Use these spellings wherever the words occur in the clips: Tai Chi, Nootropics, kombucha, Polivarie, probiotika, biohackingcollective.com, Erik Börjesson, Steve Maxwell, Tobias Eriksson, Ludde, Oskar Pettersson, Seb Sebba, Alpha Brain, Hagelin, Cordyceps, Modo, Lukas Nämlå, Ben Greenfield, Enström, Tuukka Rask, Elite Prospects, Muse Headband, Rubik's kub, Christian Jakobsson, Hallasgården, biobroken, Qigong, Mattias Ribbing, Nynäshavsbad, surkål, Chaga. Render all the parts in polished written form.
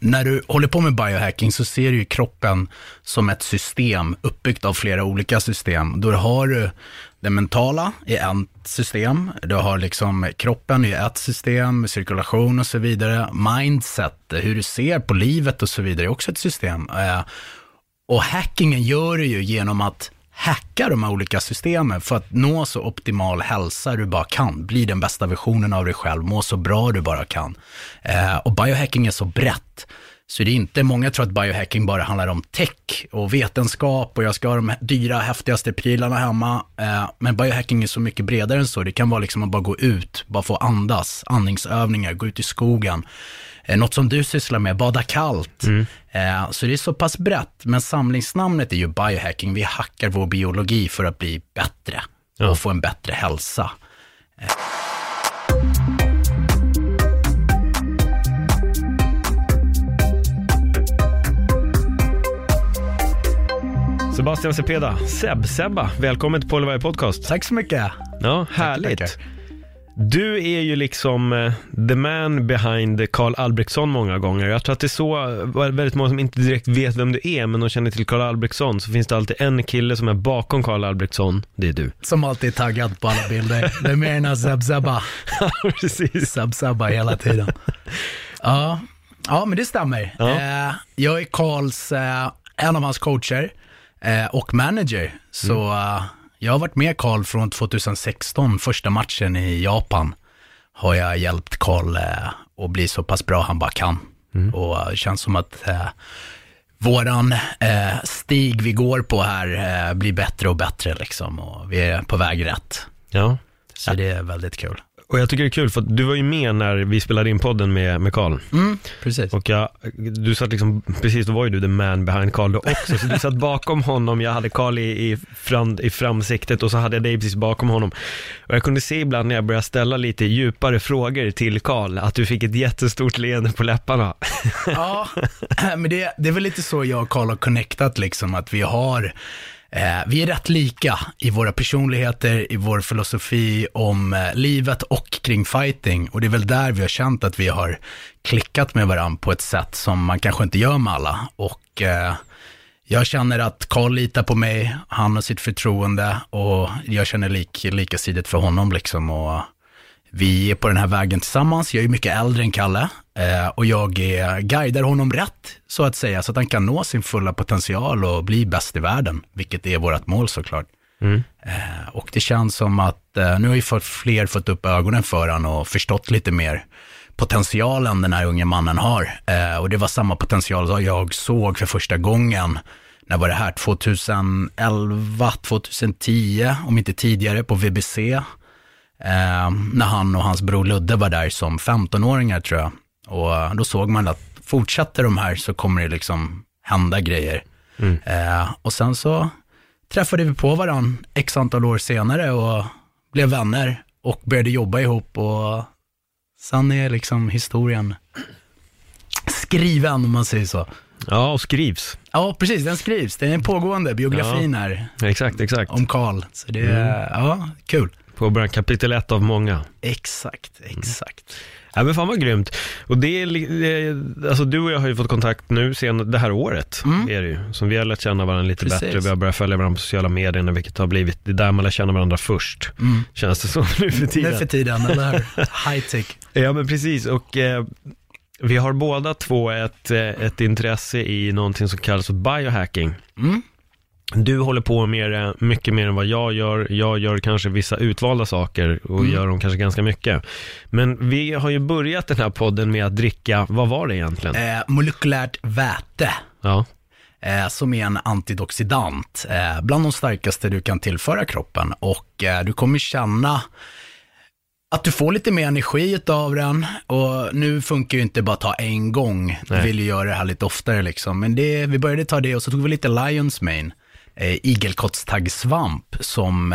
När du håller på med biohacking så ser du ju kroppen som ett system uppbyggt av flera olika system. Då har du det mentala i ett system, du har liksom kroppen i ett system, cirkulation och så vidare. Mindset, hur du ser på livet och så vidare är också ett system. Och hackingen gör du ju genom att hacka de här olika systemen för att nå så optimal hälsa du bara kan. Bli den bästa versionen av dig själv, må så bra du bara kan. Och biohacking är så brett. Så det är inte, många tror att biohacking bara handlar om tech och vetenskap och jag ska ha de dyra, häftigaste prylarna hemma. Men biohacking är så mycket bredare än så. Det kan vara liksom att bara gå ut, bara få andas, andningsövningar, gå ut i skogen. Något som du sysslar med, bada kallt. Så det är så pass brett. Men samlingsnamnet är ju biohacking. Vi hackar vår biologi för att bli bättre och få en bättre hälsa. Sebastian Cepeda, Seb Sebba, välkommen till Polivarie podcast. Tack så mycket. Ja, härligt. Tack. Du är ju liksom the man behind Carl Albrektsson många gånger. Jag tror att det är så väldigt många som inte direkt vet vem du är, men de känner till Carl Albrektsson. Så finns det alltid en kille som är bakom Carl Albrektsson, det är du. Som alltid är taggad på alla bilder. Det är mer än att Seb Sebba. Precis. Seb Sebba hela tiden. Ja, men det stämmer. Ja. Jag är Carls, en av hans coacher och manager. Så jag har varit med Carl från 2016, första matchen i Japan. Har jag hjälpt Carl att bli så pass bra han bara kan. Och det känns som att våran stig vi går på här blir bättre och bättre liksom. Och vi är på väg rätt. Ja. Så det är väldigt kul. Och jag tycker det är kul för att du var ju med när vi spelade in podden med Carl. Precis. Och du satt liksom, precis då var ju du the man behind Carl då också. Så du satt bakom honom, jag hade Carl i framsiktet och så hade jag dig precis bakom honom. Och jag kunde se ibland när jag började ställa lite djupare frågor till Carl att du fick ett jättestort leende på läpparna. Ja, men det är väl lite så jag och Carl har connectat liksom, att vi är rätt lika i våra personligheter, i vår filosofi om livet och kring fighting. Och det är väl där vi har känt att vi har klickat med varandra på ett sätt som man kanske inte gör med alla. Och jag känner att Carl litar på mig, han har sitt förtroende och jag känner likasidigt för honom liksom. Och vi är på den här vägen tillsammans. Jag är mycket äldre än Kalle och jag guidar honom rätt så att säga, så att han kan nå sin fulla potential och bli bäst i världen, vilket är vårt mål såklart. Och det känns som att nu har ju fler fått upp ögonen för han och förstått lite mer potentialen den här unga mannen har. Och det var samma potential som jag såg för första gången. När var det här? 2011, 2010 om inte tidigare på BBC. När han och hans bror Ludde var där som 15-åringar tror jag. Och då såg man att fortsätter de här så kommer det liksom hända grejer. Och sen så träffade vi på varandra x antal år senare och blev vänner och började jobba ihop. Och sen är liksom historien skriven om man säger så. Ja, och skrivs. Ja, precis, den skrivs. Det är en pågående biografin här. Exakt. Om Carl. Så det är kul. På kapitel 1 av många. Exakt. Ja, men fan vad grymt. Och det är, alltså du och jag har ju fått kontakt nu sen det här året är det ju, som vi har lärt känna varandra lite bättre. Vi har börjat följa varandra på sociala medierna, vilket har blivit det där man lär känna varandra först. Känns det så nu för tiden eller high tech. Ja, men precis. Och vi har båda två ett intresse i någonting som kallas biohacking. Du håller på med det mycket mer än vad jag gör. Jag gör kanske vissa utvalda saker och gör dem kanske ganska mycket. Men vi har ju börjat den här podden med att dricka, vad var det egentligen? Molekylärt väte. Ja. Som är en antioxidant. Bland de starkaste du kan tillföra kroppen. Och du kommer känna att du får lite mer energi av den. Och nu funkar ju inte bara ta en gång. Vi vill ju göra det här lite oftare liksom. Men det, vi började ta det och så tog vi lite Lion's Mane, igelkottstaggsvamp, som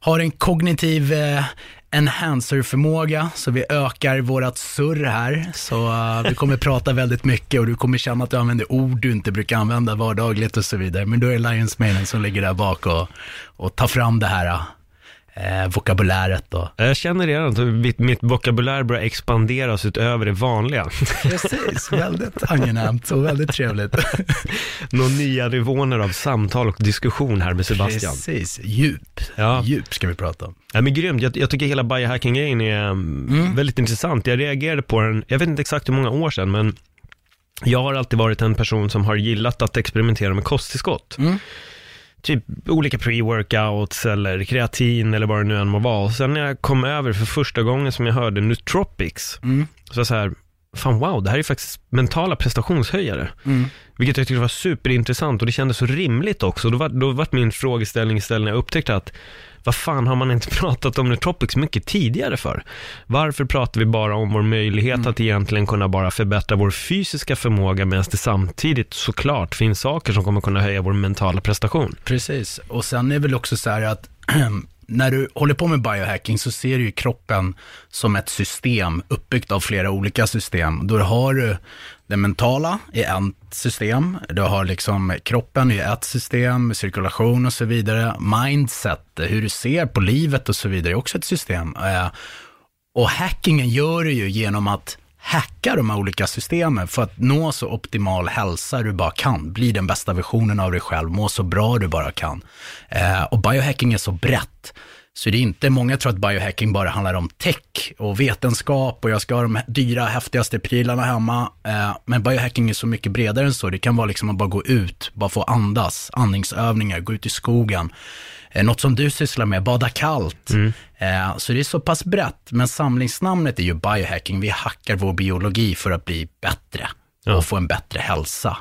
har en kognitiv enhancer-förmåga. Så vi ökar vårat surr här. Så vi kommer prata väldigt mycket och du kommer känna att du använder ord du inte brukar använda vardagligt och så vidare. Men då är Lion's Mane som ligger där bak och tar fram det här vokabuläret då. Jag känner redan att mitt vokabulär börjar expanderas utöver det vanliga. Precis, väldigt angenämt och väldigt trevligt. Några nya nivåer av samtal och diskussion här med Sebastian. Precis, djup ska vi prata om. Ja, men grymt, jag tycker hela biohacking-grejen är väldigt intressant. Jag reagerade på den, jag vet inte exakt hur många år sedan, men jag har alltid varit en person som har gillat att experimentera med kosttillskott. Typ olika pre-workouts eller kreatin eller vad det nu än må vara. Och sen när jag kom över för första gången som jag hörde Nootropics, så var så här, fan wow, det här är faktiskt mentala prestationshöjare. Vilket jag tyckte var superintressant och det kändes så rimligt också. Då var min frågeställning istället när jag upptäckte att vad fan har man inte pratat om Nootropics mycket tidigare för? Varför pratar vi bara om vår möjlighet att egentligen kunna bara förbättra vår fysiska förmåga, medan det samtidigt såklart finns saker som kommer kunna höja vår mentala prestation? Precis, och sen är väl också så här att när du håller på med biohacking så ser du ju kroppen som ett system uppbyggt av flera olika system. Då har du det mentala i ett system, du har liksom kroppen i ett system, cirkulation och så vidare. Mindset, hur du ser på livet och så vidare är också ett system. Och hackingen gör du ju genom att hacka de här olika systemen för att nå så optimal hälsa du bara kan. Bli den bästa versionen av dig själv, må så bra du bara kan. Och biohacking är så brett. Så det är inte, många tror att biohacking bara handlar om tech och vetenskap och jag ska ha de dyra, häftigaste prylarna hemma. Men biohacking är så mycket bredare än så. Det kan vara liksom att bara gå ut, bara få andas, andningsövningar, gå ut i skogen. Något som du sysslar med, bada kallt. Så det är så pass brett. Men samlingsnamnet är ju biohacking. Vi hackar vår biologi för att bli bättre och få en bättre hälsa.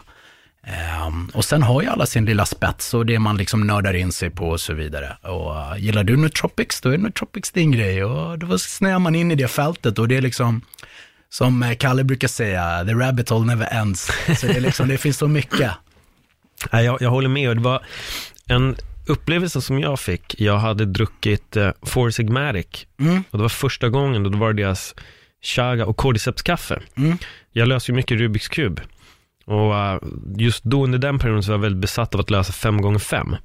Och sen har ju alla sin lilla spets och det man liksom nördar in sig på och så vidare. Och gillar du Nootropics, då är Nootropics din grej. Och då snöar man in i det fältet och det är liksom, som Kalle brukar säga, the rabbit hole never ends. Så det är liksom, det finns så mycket. Jag håller med, och det var en upplevelse som jag fick. Jag hade druckit Four Sigmatic och det var första gången, då var det deras Chaga och Cordyceps kaffe. Jag löser ju mycket Rubik's kub. Och just då under den perioden så var jag väldigt besatt av att lösa 5x5.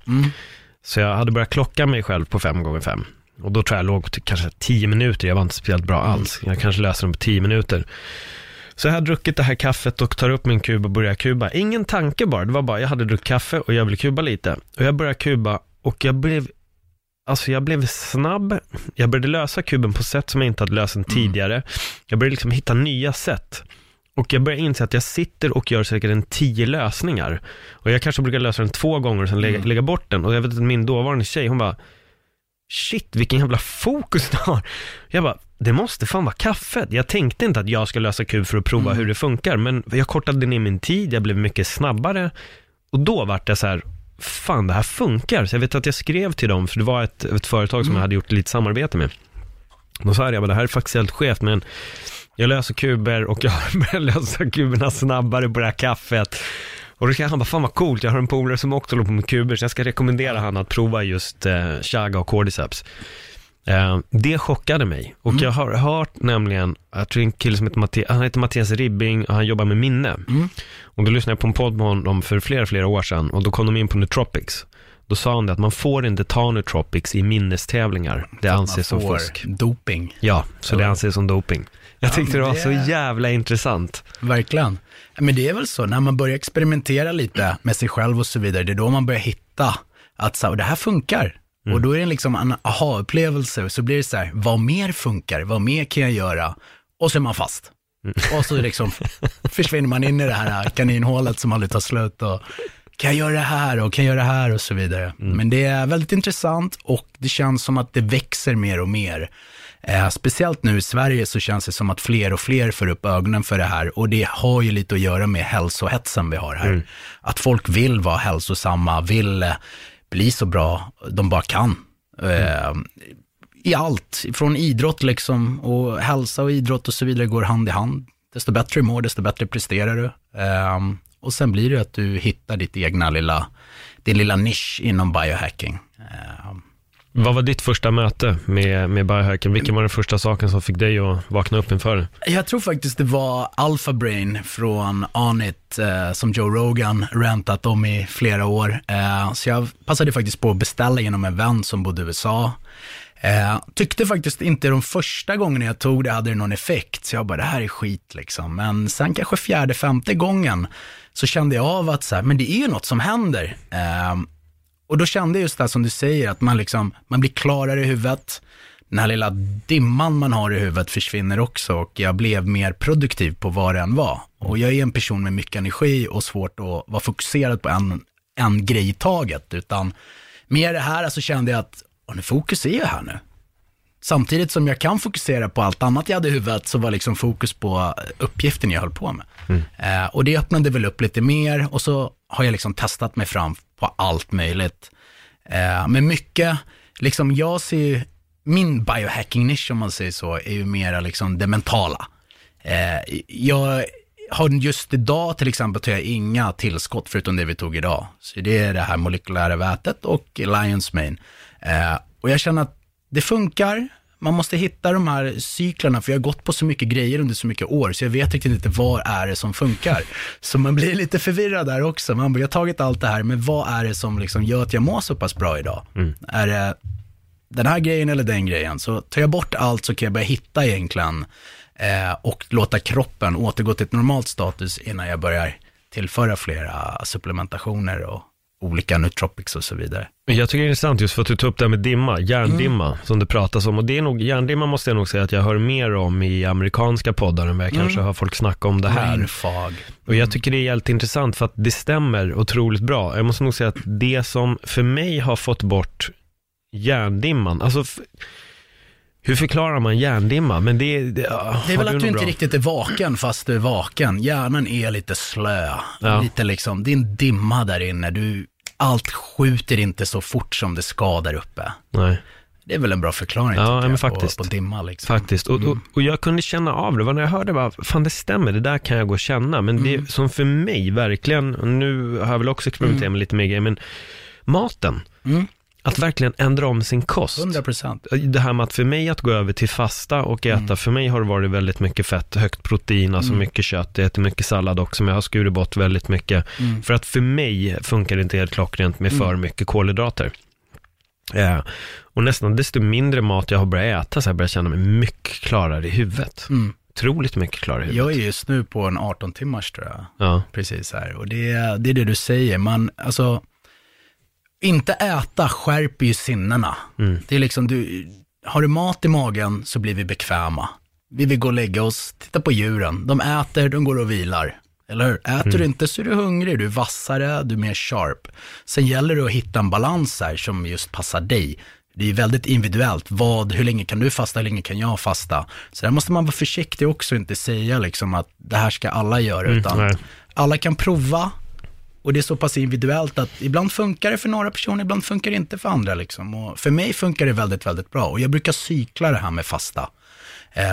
Så jag hade börjat klocka mig själv på 5x5. Och då tror jag låg till kanske 10 minuter. Jag var inte speciellt bra alls. Jag kanske löste dem på 10 minuter. Så jag hade druckit det här kaffet och tar upp min kub och börjar kuba. Ingen tanke bara. Det var bara jag hade druckit kaffe och jag ville kuba lite. Och jag började kuba och jag blev snabb. Jag började lösa kuben på sätt som jag inte hade löst den tidigare. Jag började liksom hitta nya sätt. Och jag börjar inse att jag sitter och gör säkert 10 lösningar. Och jag kanske brukar lösa den 2 gånger och sen lägga bort den. Och jag vet att min dåvarande tjej, hon bara, shit vilken jävla fokus du har. Jag bara, det måste fan vara kaffet. Jag tänkte inte att jag ska lösa kub för att prova hur det funkar. Men jag kortade ner min tid, jag blev mycket snabbare. Och då var det så här, fan det här funkar. Så jag vet att jag skrev till dem, för det var ett företag som jag hade gjort lite samarbete med. Då sa jag bara, det här är faktiskt helt skevt, men jag löser kuber och jag börjar lösa kuberna snabbare på det här kaffet. Och då ska han bara, fan vad coolt, jag har en polare som också håller på med kuber, så jag ska rekommendera han att prova just Chaga och Cordyceps. Det chockade mig. Och jag har hört nämligen, jag tror en kille som heter Mattias Ribbing och han jobbar med minne. Och då lyssnade jag på en podd med honom för flera år sedan och då kom de in på Nootropics. Då sa han det att man får inte ta Nootropics i minnestävlingar. Det anses som fusk. Doping. Ja, så det anses som doping. Jag tyckte det var så jävla intressant. Verkligen. Men det är väl så, när man börjar experimentera lite med sig själv och så vidare, det är då man börjar hitta att så, det här funkar. Och då är det liksom en aha-upplevelse. Så blir det så här, vad mer funkar? Vad mer kan jag göra? Och så är man fast. Och så liksom försvinner man in i det här kaninhålet som aldrig tar slut och kan jag göra det här och kan jag göra det här och så vidare. Men det är väldigt intressant och det känns som att det växer mer och mer. Speciellt nu i Sverige så känns det som att fler och fler får upp ögonen för det här. Och det har ju lite att göra med hälsohetsen vi har här. Att folk vill vara hälsosamma, vill bli så bra de bara kan. i allt, från idrott liksom, och hälsa och idrott och så vidare går hand i hand. Desto bättre du mår, desto bättre presterar du. Och sen blir det att du hittar ditt egna lilla, din lilla nisch inom biohacking. Vad var ditt första möte med biohacking? Vilken var den första saken som fick dig att vakna upp inför? Jag tror faktiskt det var Alpha Brain från On It, som Joe Rogan rantat om i flera år. Så jag passade faktiskt på att beställa genom en vän som bodde i USA. Tyckte faktiskt inte de första gångerna jag tog det hade det någon effekt. Så jag bara, det här är skit liksom. Men sen kanske fjärde, femte gången så kände jag av att så här, men det är ju något som händer. Och då kände jag just det som du säger, att man, liksom, man blir klarare i huvudet. Den här lilla dimman man har i huvudet försvinner också, och jag blev mer produktiv på vad det än var. Och jag är en person med mycket energi och svårt att vara fokuserad på en grej i taget. Utan med det här så alltså kände jag att nu fokuserar jag här nu. Samtidigt som jag kan fokusera på allt annat jag hade i huvudet, så var liksom fokus på uppgiften jag höll på med. Och det öppnade väl upp lite mer, och så har jag liksom testat mig fram på allt möjligt. Men mycket, liksom jag ser ju, min biohacking-nisch om man säger så, är ju mera liksom det mentala. Jag har just idag till exempel tar jag inga tillskott förutom det vi tog idag. Så det är det här molekylära vätet och Lion's Mane. Och jag känner att det funkar. Man måste hitta de här cyklarna, för jag har gått på så mycket grejer under så mycket år, så jag vet riktigt inte vad är det som funkar. Så man blir lite förvirrad där också. Man bara, jag har tagit allt det här, men vad är det som liksom gör att jag mår så pass bra idag? Är det den här grejen eller den grejen? Så tar jag bort allt så kan jag börja hitta egentligen, och låta kroppen återgå till ett normalt status innan jag börjar tillföra flera supplementationer och olika nootropics och så vidare. Jag tycker det är intressant just för att du tar upp det här med dimma, hjärndimma, som du pratas om. Och det är nog, hjärndimma måste jag nog säga att jag hör mer om i amerikanska poddar än vad jag kanske hör folk snacka om det här. Och jag tycker det är helt intressant för att det stämmer otroligt bra. Jag måste nog säga att det som för mig har fått bort hjärndimman, alltså hur förklarar man hjärndimma? Men det är väl att du inte riktigt är vaken fast du är vaken. Hjärnan är lite slö. Ja. Lite liksom, det är en dimma där inne. Allt skjuter inte så fort som det ska där uppe. Nej. Det är väl en bra förklaring, ja, men jag, faktiskt. På dimma. Liksom. Faktiskt. Och jag kunde känna av det. När jag hörde bara, fan det stämmer, det där kan jag gå och känna. Men det som för mig verkligen, nu har jag väl också experimenterat med lite mer grejer, men maten. Att verkligen ändra om sin kost. 100%. Det här med att för mig att gå över till fasta och äta. För mig har det varit väldigt mycket fett, högt protein, alltså mycket kött. Jag äter mycket sallad också, men jag har skurit bort väldigt mycket. För att för mig funkar det inte helt klockrent med för mycket kolhydrater. Och nästan desto mindre mat jag har börjat äta så jag börjar känna mig mycket klarare i huvudet. Otroligt mycket klarare i huvudet. Jag är just nu på en 18 timmars tror jag. Ja. Precis här. Och det är det du säger. Man, alltså... Inte äta skärper ju sinnena. Det är liksom, har du mat i magen så blir vi bekväma. Vi vill gå och lägga oss, titta på djuren. De äter, de går och vilar. Eller hur? Äter du inte så är du hungrig, du är vassare, du är mer sharp. Sen gäller det att hitta en balans här som just passar dig. Det är väldigt individuellt. Hur länge kan du fasta, hur länge kan jag fasta? Så där måste man vara försiktig också och inte säga liksom att det här ska alla göra. Utan alla kan prova. Och det är så pass individuellt att ibland funkar det för några personer, ibland funkar det inte för andra. Liksom. Och för mig funkar det väldigt, väldigt bra. Och jag brukar cykla det här med fasta.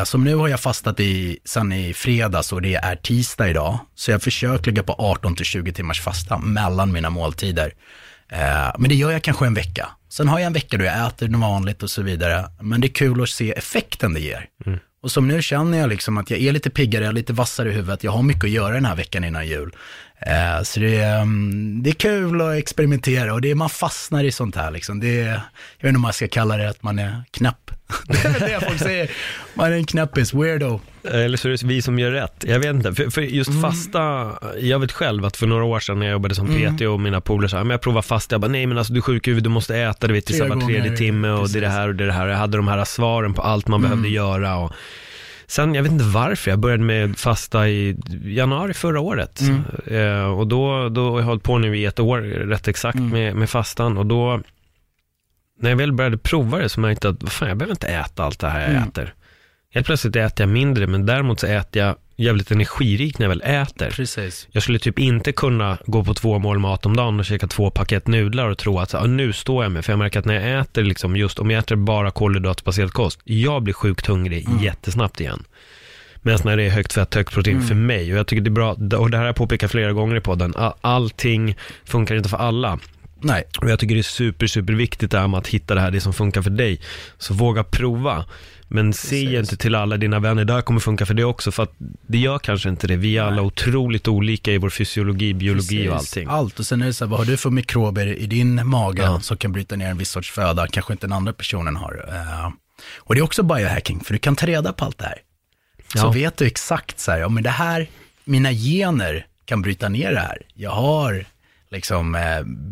Som nu har jag fastat sedan i fredags och det är tisdag idag. Så jag försöker ligga på 18-20 timmars fasta mellan mina måltider. Men det gör jag kanske en vecka. Sen har jag en vecka då jag äter något vanligt och så vidare. Men det är kul att se effekten det ger. Och som nu känner jag liksom att jag är lite piggare, jag är lite vassare i huvudet. Jag har mycket att göra den här veckan innan jul. Så det är kul att experimentera och man fastnar i sånt här. Liksom. Jag vet inte om man ska kalla det att man är knäpp. Det är det folk säger. Man är en knäppis, weirdo. Eller så är det vi som gör rätt. Jag vet inte, för just fasta, jag vet själv att för några år sedan när jag jobbade som PT och mina polare sa, men jag provar fasta. Jag bara, nej men alltså du är sjuk, du måste äta det till samma tredje timme och det här och det här. Jag hade de här svaren på allt man behövde göra och sen, jag vet inte varför, jag började med fasta i januari förra året. Och då har jag hållit på nu i ett år rätt exakt med fastan. Och då, när jag väl började prova det så märkte jag att fan, jag behöver inte äta allt det här jag äter. Helt plötsligt äter jag mindre, men däremot så äter jag jävligt energirik när jag väl äter. Precis. Jag skulle typ inte kunna gå på 2 mål mat om dagen och käka 2 paket nudlar och tro att nu står jag med. För jag märker att när jag äter, liksom, just om jag äter bara kolhydratbaserad kost, jag blir sjukt hungrig jättesnabbt igen. Medan när det är högt fett, högt protein för mig. Och jag tycker det är bra, och det här har jag påpekat flera gånger i podden, allting funkar inte för alla. Nej. Och jag tycker det är super viktigt det här med att hitta det här, det som funkar för dig. Så våga prova. Men se inte till alla dina vänner, det här kommer funka för det också, för att det gör kanske inte det. Vi är alla otroligt olika i vår fysiologi, biologi och allting. Allt, och sen är det så här, vad har du för mikrober i din mage som kan bryta ner en viss sorts föda, kanske inte den andra personen har. Och det är också biohacking, för du kan ta reda på allt det här. Så vet du exakt så här, ja, men det här, mina gener kan bryta ner det här. Jag har liksom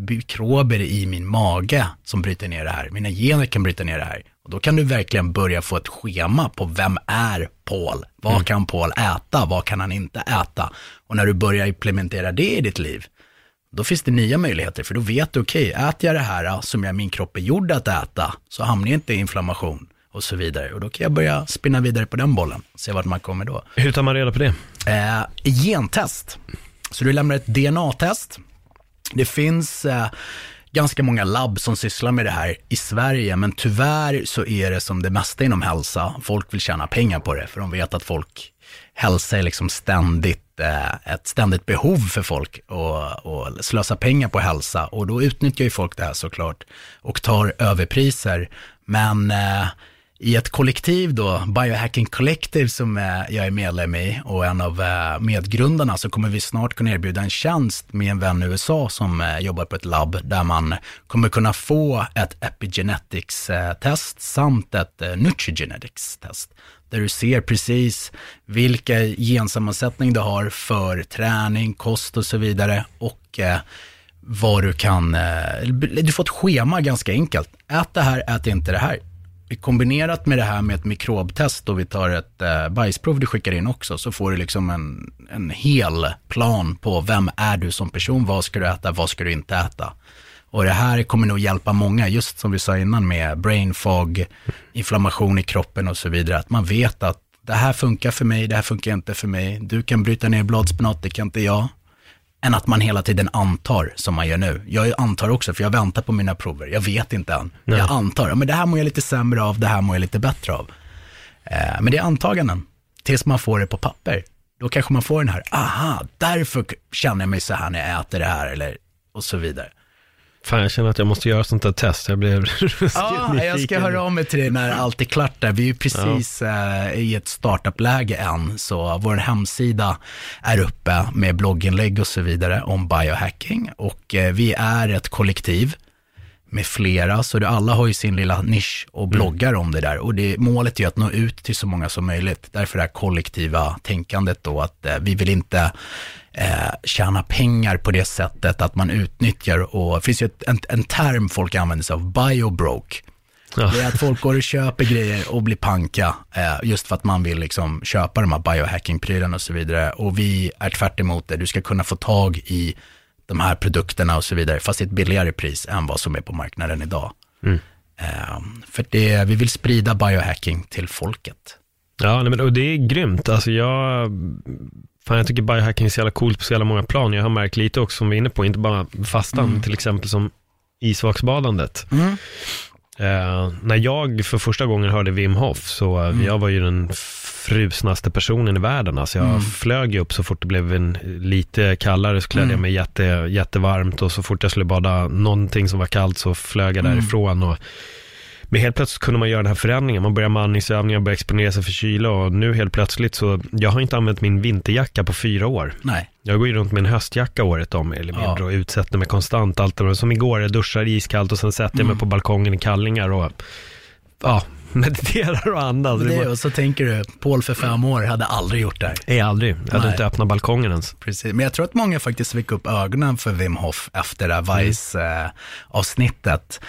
mikrober i min mage som bryter ner det här. Mina gener kan bryta ner det här. Och då kan du verkligen börja få ett schema på vem är Paul? Vad kan Paul äta? Vad kan han inte äta? Och när du börjar implementera det i ditt liv, då finns det nya möjligheter. För då vet du, okej, äter jag det här som jag, min kropp är gjord att äta, så hamnar jag inte i inflammation och så vidare. Och då kan jag börja spinna vidare på den bollen och se vart man kommer då. Hur tar man reda på det? Gentest. Så du lämnar ett DNA-test. Det finns ganska många labb som sysslar med det här i Sverige, men tyvärr så är det som det mesta inom hälsa. Folk vill tjäna pengar på det, för de vet att folk, hälsa är liksom ständigt, ett ständigt behov för folk att slösa pengar på hälsa. Och då utnyttjar ju folk det här såklart och tar överpriser. Men i ett kollektiv då, Biohacking Collective, som jag är medlem i och en av medgrundarna, så kommer vi snart kunna erbjuda en tjänst med en vän i USA som jobbar på ett labb där man kommer kunna få ett epigenetics-test samt ett nutrigenetics-test. Där du ser precis vilka gensammansättning du har för träning, kost och så vidare, och vad du kan... Du får ett schema ganska enkelt. Ät det här, ät inte det här. Kombinerat med det här med ett mikrobtest, och vi tar ett bajsprov du skickar in också, så får du liksom en hel plan på vem är du som person, vad ska du äta, vad ska du inte äta. Och det här kommer nog hjälpa många, just som vi sa innan med brain fog, inflammation i kroppen och så vidare, att man vet att det här funkar för mig, det här funkar inte för mig, du kan bryta ner bladspenat, det kan inte jag. Än att man hela tiden antar, som man gör nu. Jag antar också, för jag väntar på mina prover. Jag vet inte än. Nej. Jag antar, men det här mår jag lite sämre av, det här mår jag lite bättre av. Men det är antaganden. Tills man får det på papper. Då kanske man får den här, aha, därför känner jag mig så här när jag äter det här, eller, och så vidare. Fan, jag känner att jag måste göra sånt här test. Jag blir ruskigt nyfiken. Jag ska höra om mig till dig när allt är klart där. Vi är ju precis i ett startup-läge än. Så vår hemsida är uppe med blogginlägg och så vidare om biohacking. Och vi är ett kollektiv med flera. Så alla har ju sin lilla nisch och bloggar om det där. Och målet är att nå ut till så många som möjligt. Därför det här kollektiva tänkandet då, att vi vill inte... tjäna pengar på det sättet att man utnyttjar, och det finns ju en term folk använder sig av, biobroke. Det är att folk går och köper grejer och blir panka just för att man vill liksom köpa de här biohacking-prylarna och så vidare, och vi är tvärt emot det. Du ska kunna få tag i de här produkterna och så vidare, fast i ett billigare pris än vad som är på marknaden idag. För det, vi vill sprida biohacking till folket. Ja, men, och det är grymt. Alltså jag tycker biohacking är så jävla coolt på så jävla många plan. Jag har märkt lite också, som vi är inne på, inte bara fastan, till exempel som isvaksbadandet. När jag för första gången hörde Wim Hof, så jag var ju den frusnaste personen i världen. Alltså jag flög ju upp så fort det blev lite kallare, så klädde jag mig jättevarmt, och så fort jag skulle bada någonting som var kallt så flög jag därifrån. Men helt plötsligt kunde man göra den här förändringen. Man börjar med andningsövningar, börjar exponera sig för kyla, och nu helt plötsligt så, jag har inte använt min vinterjacka på 4 år. Nej. Jag går ju runt med en höstjacka året om, eller mindre, och utsätter mig konstant allt. Som igår, jag duschar iskallt och sen sätter jag mig på balkongen i kallingar och mediterar och andas. Det, och så tänker du, Paul för 5 år hade aldrig gjort det här. Jag hade inte öppnat balkongen ens. Precis. Men jag tror att många faktiskt fick upp ögonen för Wim Hof efter det här Vice-avsnittet.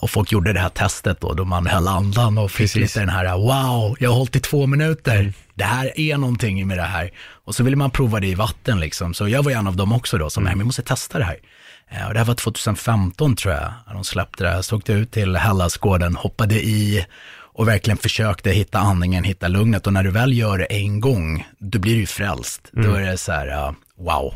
Och folk gjorde det här testet då man höll andan och fick lite den här, wow, jag har hållit i 2 minuter. Det här är någonting med det här. Och så ville man prova det i vatten liksom. Så jag var en av dem också då som, vi måste testa det här. Och det här var 2015 tror jag, när de släppte det här. Så åkte jag ut till Hallasgården, hoppade i och verkligen försökte hitta andningen, hitta lugnet. Och när du väl gör det en gång, då blir du ju frälst. Mm. Då är det så här, wow,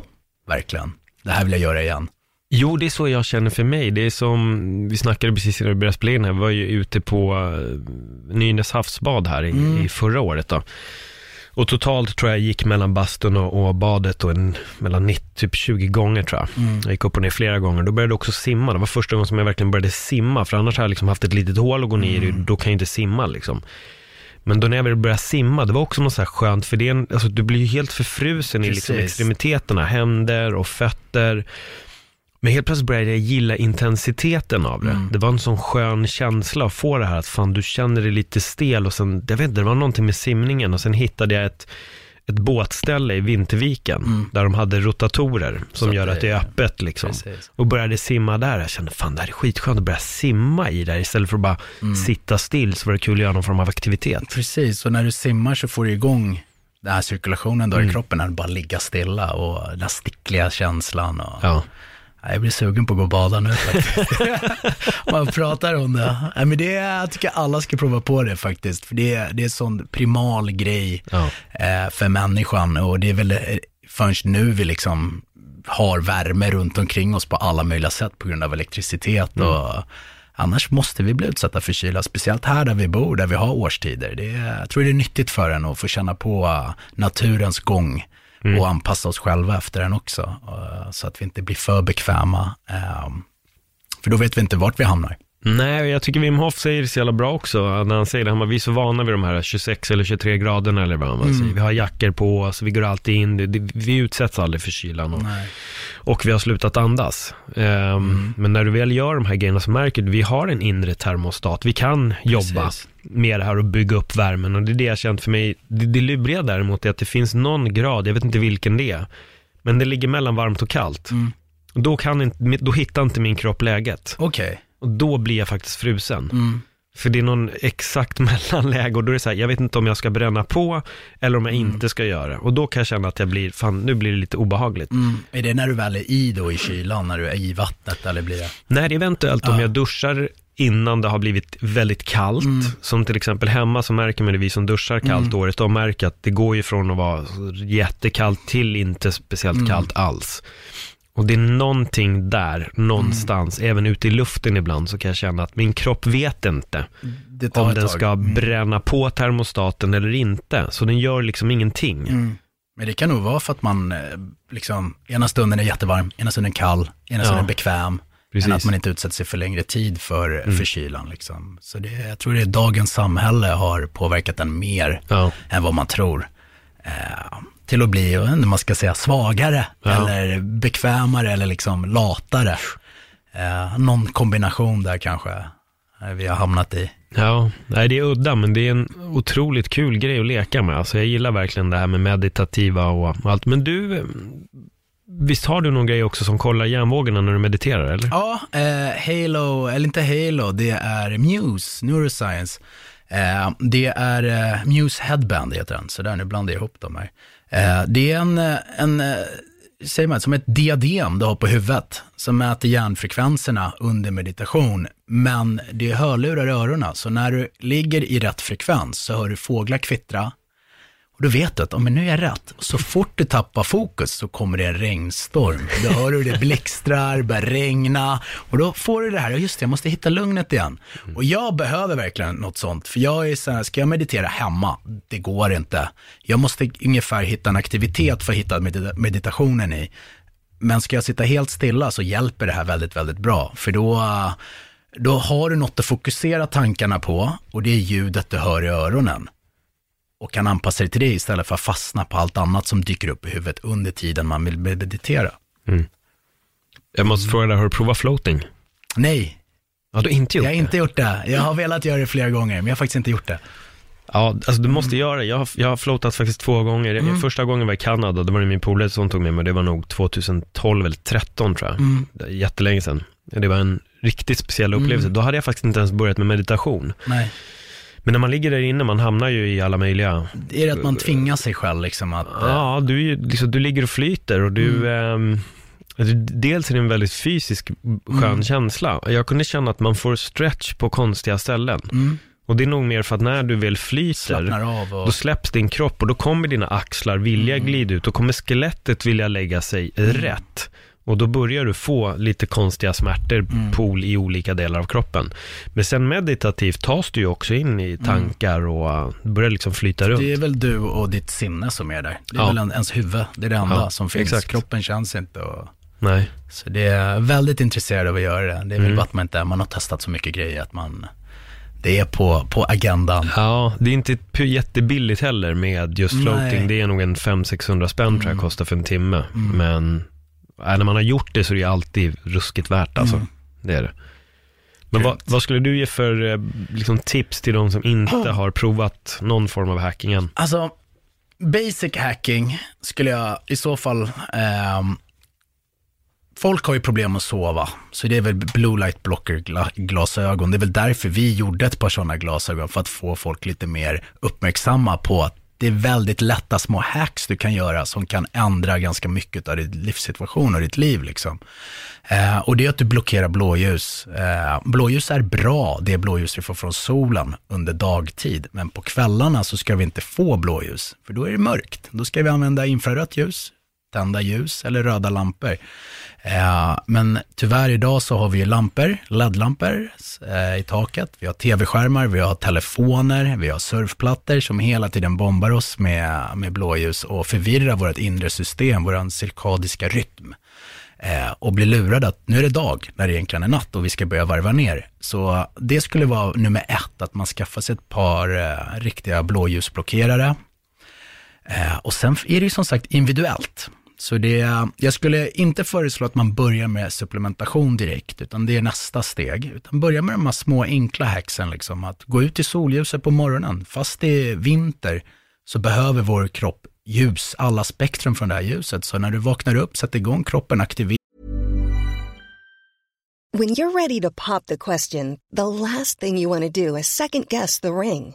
verkligen. Det här vill jag göra igen. Jo, det är så jag känner för mig. Det är som vi snackade precis när vi började spela in här. Vi var ju ute på Nynäshavsbad här i förra året då. Och totalt tror jag gick mellan bastun och badet och mellan 90, typ 20 gånger tror jag. Mm. Jag gick upp och ner flera gånger. Då började jag också simma. Det var första gången som jag verkligen började simma. För annars har jag liksom haft ett litet hål att gå ner i. Då kan jag inte simma liksom. Men då när jag började simma, det var också något så här skönt. För det är alltså, du blir ju helt förfrusen i liksom extremiteterna. Händer och fötter. Men helt plötsligt började jag gilla intensiteten av det. Mm. Det var en sån skön känsla att få det här. Att fan, du känner dig lite stel. Och sen, jag vet inte, det var någonting med simningen. Och sen hittade jag ett båtställe i Vinterviken. Mm. Där de hade rotatorer. Som gör att det är öppet liksom. Precis. Och började simma där. Jag kände, fan, det här är skitskönt att börja simma i där. Istället för att bara sitta still. Så var det kul att göra någon form av aktivitet. Precis, och när du simmar så får du igång den här cirkulationen då i kroppen. När du bara ligger stilla. Och den här stickliga känslan. Och... ja. Jag blir sugen på att gå och bada nu faktiskt. Man pratar om det. Nej, men det jag tycker alla ska prova på det faktiskt. För det är en sån primal grej för människan. Och det är väl förrän nu vi liksom har värme runt omkring oss på alla möjliga sätt på grund av elektricitet. Och annars måste vi bli utsatta för kyla. Speciellt här där vi bor, där vi har årstider. Jag tror det är nyttigt för en att få känna på naturens gång. Mm. Och anpassa oss själva efter den också. Så att vi inte blir för bekväma. För då vet vi inte vart vi hamnar. Nej, jag tycker Wim Hof säger det så jävla bra också. När han säger det, han bara, vi är så vana vid de här 26 eller 23 graderna. Eller vad man säger. Vi har jackor på oss, vi går alltid in. Vi utsätts aldrig för kylan. Och vi har slutat andas. Men när du väl gör de här grejerna så märker du, vi har en inre termostat. Vi kan jobba med det här och bygga upp värmen. Och det är det jag känt för mig. Det luriga däremot är att det finns någon grad, jag vet inte vilken det är. Men det ligger mellan varmt och kallt. Då hittar inte min kropp läget. Okej. Och då blir jag faktiskt frusen. För det är någon exakt mellanläge. Och då är det så här, jag vet inte om jag ska bränna på eller om jag inte ska göra. Och då kan jag känna att jag blir, fan, nu blir det lite obehagligt. Är det när du väl är i kylan, när du är i vattnet, eller blir det? Nej, det är eventuellt om jag duschar innan det har blivit väldigt kallt. Som till exempel hemma så märker man det, vi som duschar kallt året. De märker att det går ju från att vara jättekallt till inte speciellt kallt alls. Och det är någonting där, någonstans, även ute i luften ibland, så kan jag känna att min kropp vet inte om den ska bränna på termostaten eller inte. Så den gör liksom ingenting. Men det kan nog vara för att man liksom, ena stunden är jättevarm, ena stunden kall, ena stunden bekväm. Precis. Än att man inte utsätter sig för längre tid för kylan. Liksom. Så jag tror att dagens samhälle har påverkat den mer än vad man tror. Till att bli, när man ska säga, svagare eller bekvämare eller liksom latare. Någon kombination där kanske vi har hamnat i. Ja, nej, det är udda, men det är en otroligt kul grej att leka med. Alltså, jag gillar verkligen det här med meditativa och allt. Men du, visst har du någon grej också som kollar hjärnvågorna när du mediterar, eller? Ja, Halo, eller inte Halo, det är Muse, Neuroscience. Det är Muse Headband heter den, så där nu blandar jag ihop dem här. Det är en säger man, som ett diadem du har på huvudet som mäter hjärnfrekvenserna under meditation, men det hörlurar öronen, så när du ligger i rätt frekvens så hör du fåglar kvittra och du vet att men nu är jag rätt. Så fort du tappar fokus så kommer det en regnstorm. Då hör du det blixtrar, börjar regna och då får du det här, just det, jag måste hitta lugnet igen. Och jag behöver verkligen något sånt, för jag är så här, ska jag meditera hemma? Det går inte. Jag måste ungefär hitta en aktivitet för att hitta meditationen i. Men ska jag sitta helt stilla så hjälper det här väldigt, väldigt bra. För då har du något att fokusera tankarna på, och det är ljudet du hör i öronen. Och kan anpassa dig till det istället för att fastna på allt annat som dyker upp i huvudet under tiden man vill meditera. Jag måste fråga dig, har du provat floating? Nej. Har du inte gjort det? Jag har inte gjort det. Jag har velat göra det flera gånger, men jag har faktiskt inte gjort det. Ja, alltså du måste göra det. Jag har floatat faktiskt 2 gånger. Första gången var i Kanada, det var min polare som tog med mig. Det var nog 2012 eller 2013 tror jag. Jättelänge sedan. Det var en riktigt speciell upplevelse. Då hade jag faktiskt inte ens börjat med meditation. Nej. Men när man ligger där inne, man hamnar ju i alla möjliga... Är det att man tvingar sig själv liksom att... Ja, du ligger och flyter och du... Dels är det en väldigt fysisk skön känsla. Jag kunde känna att man får stretch på konstiga ställen. Och det är nog mer för att när du väl flyter, då släpps din kropp och då kommer dina axlar vilja glida ut. Då kommer skelettet vilja lägga sig rätt. Och då börjar du få lite konstiga smärtor i olika delar av kroppen. Men sen meditativt tas du ju också in i tankar och börjar liksom flyta runt. Det är väl du och ditt sinne som är där. Det är väl ens huvud, det är det enda som finns. Exakt. Kroppen känns inte och... Nej. Så det är väldigt intresserad av att göra det. Det är väl att man har testat så mycket grejer att man... Det är på agendan. Ja, det är inte jättebilligt heller med just floating. Nej. Det är nog en 500-600 spänn tror jag kostar för en timme. Men när man har gjort det så är det alltid ruskigt värt alltså. Det är det. Men vad skulle du ge för liksom, tips till de som inte har provat någon form av hacking än? Alltså, basic hacking skulle jag i så fall... Folk har ju problem att sova, så det är väl blue light blocker glasögon. Det är väl därför vi gjorde ett par sådana glasögon, för att få folk lite mer uppmärksamma på att det är väldigt lätta små hacks du kan göra som kan ändra ganska mycket av ditt livssituation och ditt liv liksom. Och det är att du blockerar blåljus. Blåljus är bra, det är blåljus vi får från solen under dagtid. Men på kvällarna så ska vi inte få blåljus, för då är det mörkt. Då ska vi använda infrarött ljus, tända ljus eller röda lampor. Men tyvärr idag så har vi ju lampor, LED-lampor i taket. Vi har tv-skärmar, vi har telefoner, vi har surfplattor som hela tiden bombar oss med blåljus och förvirrar vårt inre system, vår cirkadiska rytm. Och blir lurade att nu är det dag när det egentligen är natt och vi ska börja varva ner. Så det skulle vara nummer ett, att man skaffar sig ett par riktiga blåljusblockerare. Och sen är det ju som sagt individuellt. Så jag skulle inte föreslå att man börjar med supplementation direkt, utan det är nästa steg. Utan börja med de här små enkla hacksen liksom, att gå ut i solljuset på morgonen. Fast det är vinter så behöver vår kropp ljus, alla spektrum från det här ljuset. Så när du vaknar upp, sätt igång kroppen, aktivera. When you're ready to pop the question, the last thing you want to do is second guess the ring.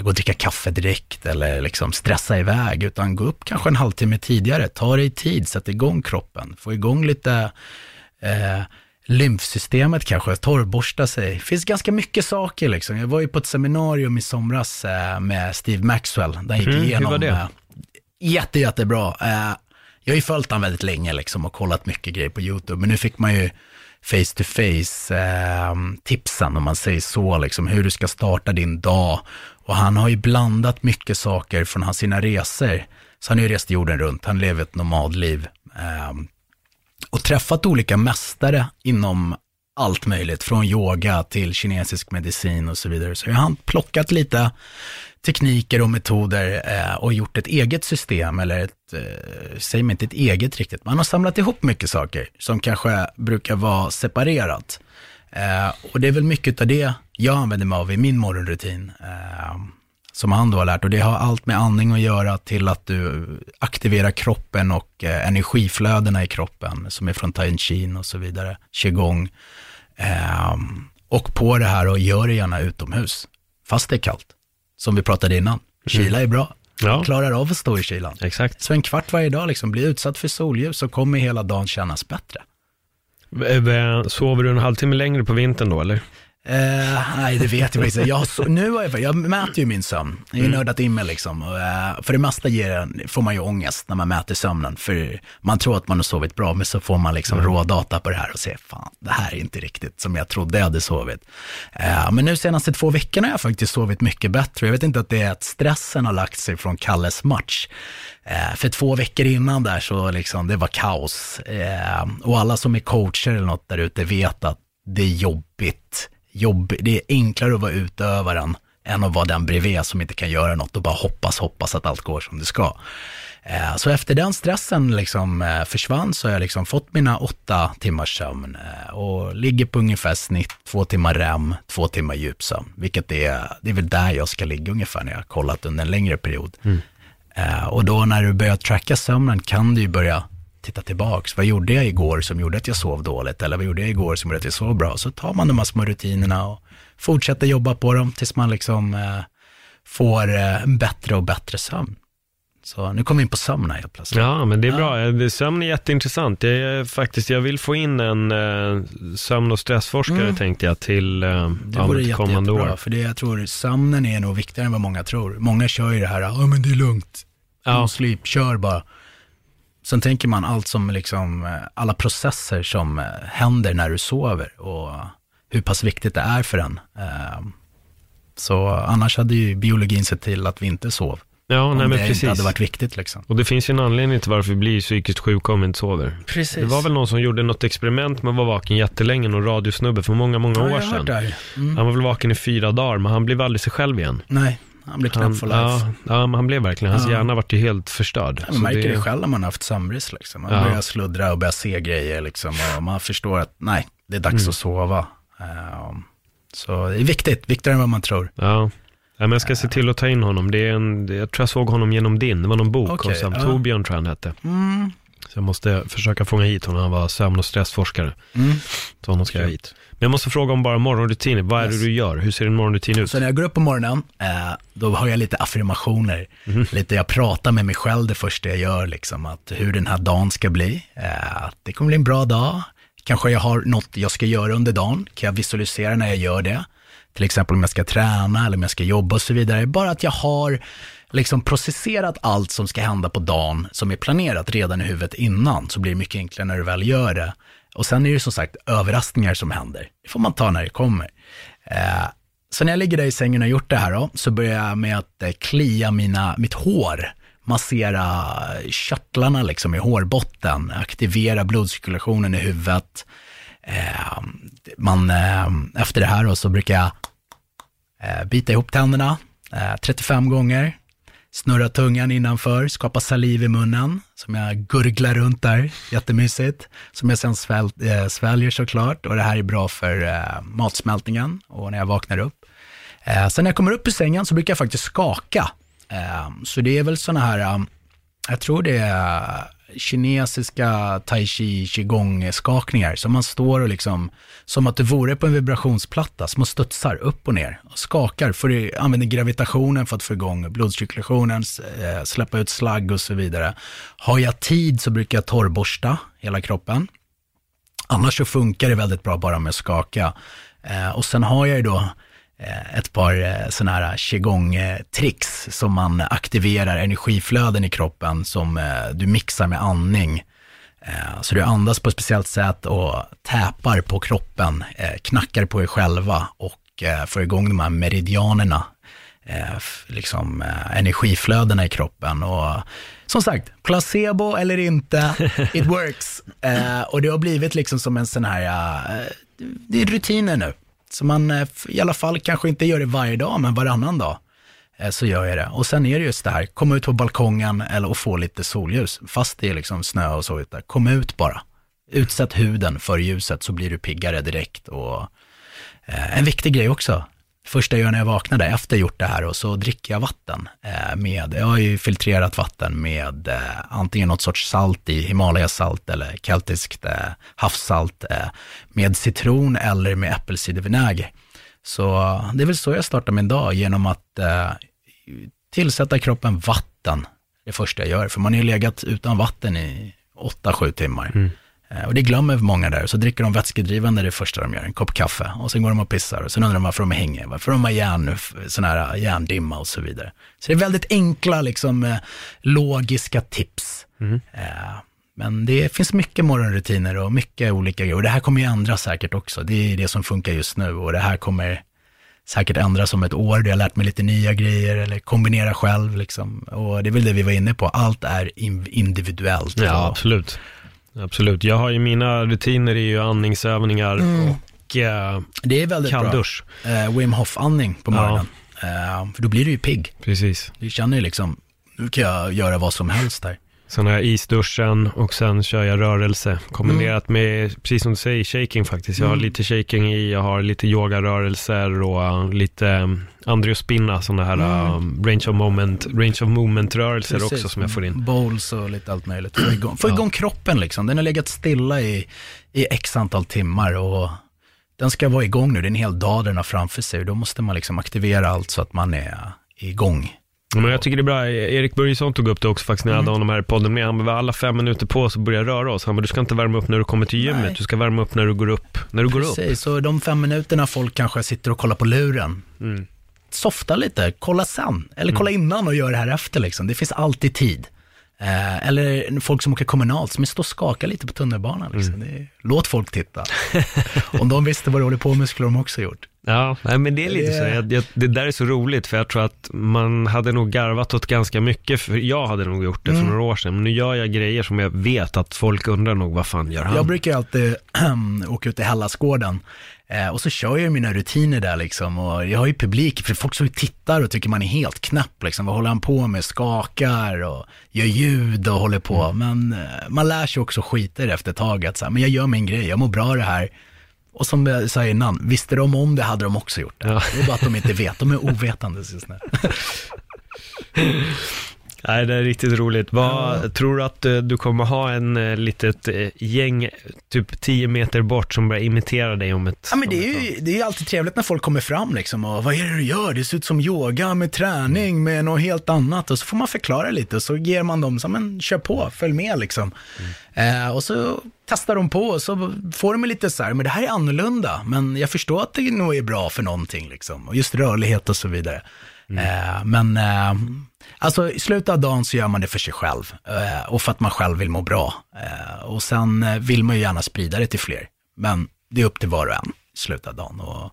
gå och dricka kaffe direkt eller liksom stressa iväg, utan gå upp kanske en halvtimme tidigare, ta dig tid, sätt igång kroppen, få igång lite lymfsystemet kanske, torrborsta sig. Det finns ganska mycket saker liksom. Jag var ju på ett seminarium i somras med Steve Maxwell, där gick igenom. Hur var det? Jättebra. Jag har ju följt han väldigt länge liksom, och kollat mycket grejer på YouTube, men nu fick man ju face-to-face tipsen, om man säger så, liksom, hur du ska starta din dag. Och han har ju blandat mycket saker från sina resor. Så han har ju rest jorden runt, han lever ett nomadliv. Och träffat olika mästare inom allt möjligt, från yoga till kinesisk medicin och så vidare. Så han har plockat lite tekniker och metoder och gjort ett eget system, eller säger man inte ett eget riktigt, man har samlat ihop mycket saker som kanske brukar vara separerat. Och det är väl mycket av det jag använder mig av i min morgonrutin som han då har lärt. Och det har allt med andning att göra, till att du aktiverar kroppen och energiflödena i kroppen som är från Tai Chi och så vidare, Qigong. Och på det här, och gör det gärna utomhus fast det är kallt. Som vi pratade innan, kyla är bra. Ja. Klarar av att stå i kylan. Exakt. Så en kvart varje dag, liksom, bli utsatt för solljus, så kommer hela dagen kännas bättre. Sover du en halvtimme längre på vintern då, eller? Nej, det vet jag inte. Jag mäter ju min sömn. Jag är nördat in mig liksom. För det mesta får man ju ångest när man mäter sömnen. För man tror att man har sovit bra, men så får man liksom rådata på det här och säger, fan, det här är inte riktigt som jag trodde jag hade sovit. Men nu senaste 2 veckorna har jag faktiskt sovit mycket bättre. Jag vet inte att det är att stressen har lagt sig från Kalles match. För 2 veckor innan där så liksom, det var kaos. Och alla som är coacher eller något där ute vet att det är jobbigt. Det är enklare att vara utövaren än att vara den bredvid som inte kan göra något och bara hoppas att allt går som det ska. Så efter den stressen liksom försvann, så har jag liksom fått mina 8 timmars sömn och ligger på ungefär snitt 2 timmar REM, 2 timmar djupsömn, vilket det är väl där jag ska ligga ungefär när jag har kollat under en längre period. Och då när du börjar tracka sömnen kan du ju börja titta tillbaks, vad gjorde jag igår som gjorde att jag sov dåligt, eller vad gjorde jag igår som gjorde att jag sov bra, så tar man de här små rutinerna och fortsätter jobba på dem tills man liksom får bättre och bättre sömn. Så nu kommer vi in på sömn här helt plötsligt. Ja, men det är bra. Sömn är jätteintressant. Jag vill få in en sömn- och stressforskare tänkte jag till det vore kommande år. För det, jag tror sömnen är nog viktigare än vad många tror. Många kör ju det här, men det är lugnt. Ja. Sleep, kör bara. Sen tänker man allt som liksom, alla processer som händer när du sover och hur pass viktigt det är för en. Så annars hade ju biologin sett till att vi inte sov. Ja, nej, men precis. Det hade varit viktigt liksom. Och det finns ju en anledning till varför vi blir psykiskt sjuka om vi inte sover. Precis. Det var väl någon som gjorde något experiment, men var vaken jättelänge, och radiosnubbe för många år sedan. Han var väl vaken i 4 dagar, men han blev aldrig sig själv igen. Nej. Han blev knäpp för life. Ja, men han blev verkligen. Hans hjärna vart ju helt förstörd. Man märker det själv när man har haft sömnbrist. Liksom. Man börjar sluddra och börjar se grejer. Liksom. Och man förstår att nej, det är dags att sova. Så det är viktigt. Viktigare än vad man tror. Ja. Men jag ska se till att ta in honom. Jag tror jag såg honom genom din. Det var någon bok. Okay, Torbjörn tror jag han hette. Så jag måste försöka fånga hit honom. Han var sömn- och stressforskare. Så honom ska jag hit. Men jag måste fråga om bara morgonrutiner. Vad är det du gör? Hur ser din morgonrutin ut? Så när jag går upp på morgonen, då har jag lite affirmationer. Lite, jag pratar med mig själv det första jag gör. Liksom, att hur den här dagen ska bli. Att det kommer bli en bra dag. Kanske jag har något jag ska göra under dagen. Kan jag visualisera när jag gör det? Till exempel om jag ska träna eller om jag ska jobba och så vidare. Bara att jag har liksom processerat allt som ska hända på dagen som är planerat redan i huvudet innan, så blir det mycket enklare när du väl gör det. Och sen är det som sagt överraskningar som händer. Det får man ta när det kommer. Så när jag ligger där i sängen och har gjort det här då, så börjar jag med att klia mitt hår. Massera körtlarna liksom i hårbotten. Aktivera blodcirkulationen i huvudet. Efter det här då, så brukar jag bita ihop tänderna 35 gånger. Snurra tungan innanför, skapa saliv i munnen som jag gurglar runt där, jättemysigt, som jag sen sväljer såklart, och det här är bra för matsmältningen och när jag vaknar upp. Sen när jag kommer upp i sängen så brukar jag faktiskt skaka. Så det är väl såna här, jag tror det är kinesiska Tai Chi, Qigong skakningar, som man står och liksom, som att du vore på en vibrationsplatta, små studsar upp och ner och skakar, för du använder gravitationen för att få igång blodcirkulationen, släppa ut slagg och så vidare. Har jag tid så brukar jag torrborsta hela kroppen, annars så funkar det väldigt bra bara med att skaka. Och sen har jag ju då ett par sådana här qigong-tricks som man aktiverar energiflöden i kroppen som du mixar med andning. Så du andas på ett speciellt sätt och täpar på kroppen, knackar på dig själva och får igång de här meridianerna, liksom energiflödena i kroppen. Och som sagt, placebo eller inte, it works. Och det har blivit liksom som en sån här, det är rutiner nu. Så man i alla fall kanske inte gör det varje dag, men varannan dag så gör jag det. Och sen är det just det här, komma ut på balkongen eller och få lite solljus. Fast det är liksom snö och så vidare. Kom ut bara. Utsätt huden för ljuset så blir du piggare direkt. Och en viktig grej också. Första jag gör när jag vaknade efter gjort det här, och så dricker jag vatten. Jag har ju filtrerat vatten med antingen något sorts salt i, Himalayasalt eller keltiskt havssalt, med citron eller med äppelcidervinäger. Så det är väl så jag startar min dag, genom att tillsätta kroppen vatten. Det första jag gör, för man har ju legat utan vatten i 8-7 timmar. Och det glömmer många där. Så dricker de vätskedrivande det första de gör, en kopp kaffe. Och sen går de och pissar. Och sen undrar de varför de hänger, varför de har sån här hjärndimma och så vidare. Så det är väldigt enkla, liksom, logiska tips. Mm. Men det finns mycket morgonrutiner och mycket olika grejer. Och det här kommer ju ändras säkert också. Det är det som funkar just nu. Och det här kommer säkert ändras om ett år. Jag har lärt mig lite nya grejer eller kombinera själv. Liksom. Och det är väl det vi var inne på. Allt är individuellt. Ja, och absolut. Absolut. Jag har ju mina rutiner, är ju andningsövningar och det är väldigt kalldusch. Bra. Wim Hof-andning på morgonen. Ja. För då blir du ju pigg. Precis. Du känner ju liksom, nu kan jag göra vad som helst där. Sen har jag isduschen och sen kör jag rörelse kombinerat med, precis som du säger, shaking faktiskt. Jag har lite shaking i, jag har lite yogarörelser och lite andreospinna, sådana här range of moment-rörelser precis, också som jag får in. Bowls och lite allt möjligt. Få igång kroppen liksom. Den har legat stilla i x antal timmar och den ska vara igång nu. Det är en hel dag den har framför sig. Då måste man liksom aktivera allt så att man är igång. Men jag tycker det är bra, Erik Börjesson tog upp det också faktiskt när jag hade honom här i podden med. Han var alla 5 minuter på så börjar röra oss. Han bara, du ska inte värma upp när du kommer till gymmet. Nej. Du ska värma upp när du går upp. Precis, så de 5 minuterna folk kanske sitter och kollar på luren. Mm. Softa lite, kolla sen. Eller kolla innan och gör det här efter liksom. Det finns alltid tid. Eller folk som åker kommunalt som står och skakar lite på tunnelbanan liksom. Låt folk titta. Om de visste vad de håller på med skulle de också gjort. Ja, nej, men det är lite så. Det där är så roligt för jag tror att man hade nog garvat åt ganska mycket. För jag hade nog gjort det för några år sedan. Men nu gör jag grejer som jag vet att folk undrar nog, vad fan gör han? Jag brukar alltid åka ut i Hallasgården och så kör jag mina rutiner där liksom. Och jag har ju publik, för folk som tittar och tycker man är helt knäpp liksom. Vad håller han på med? Skakar och gör ljud och håller på. Men man lär sig också skiter efter taget. Så här, men jag gör min grej, jag mår bra det här. Och som jag sa innan, visste de om det hade de också gjort det. Ja. Det är bara att de inte vet, de är ovetande just nu. Nej, det är riktigt roligt. Tror du att du kommer ha en litet gäng typ 10 meter bort som börjar imitera dig om ett... Ja, men det är ju alltid trevligt när folk kommer fram liksom, och vad är det du gör? Det ser ut som yoga med träning, med något helt annat. Och så får man förklara lite och så ger man dem som en kör på, följ med liksom. Och så testar de på och så får de lite så här, men det här är annorlunda. Men jag förstår att det nog är bra för någonting liksom. Och just rörlighet och så vidare. Men alltså i slutet av dagen så gör man det för sig själv och för att man själv vill må bra, och sen vill man ju gärna sprida det till fler, men det är upp till var och en i slutet av dagen, och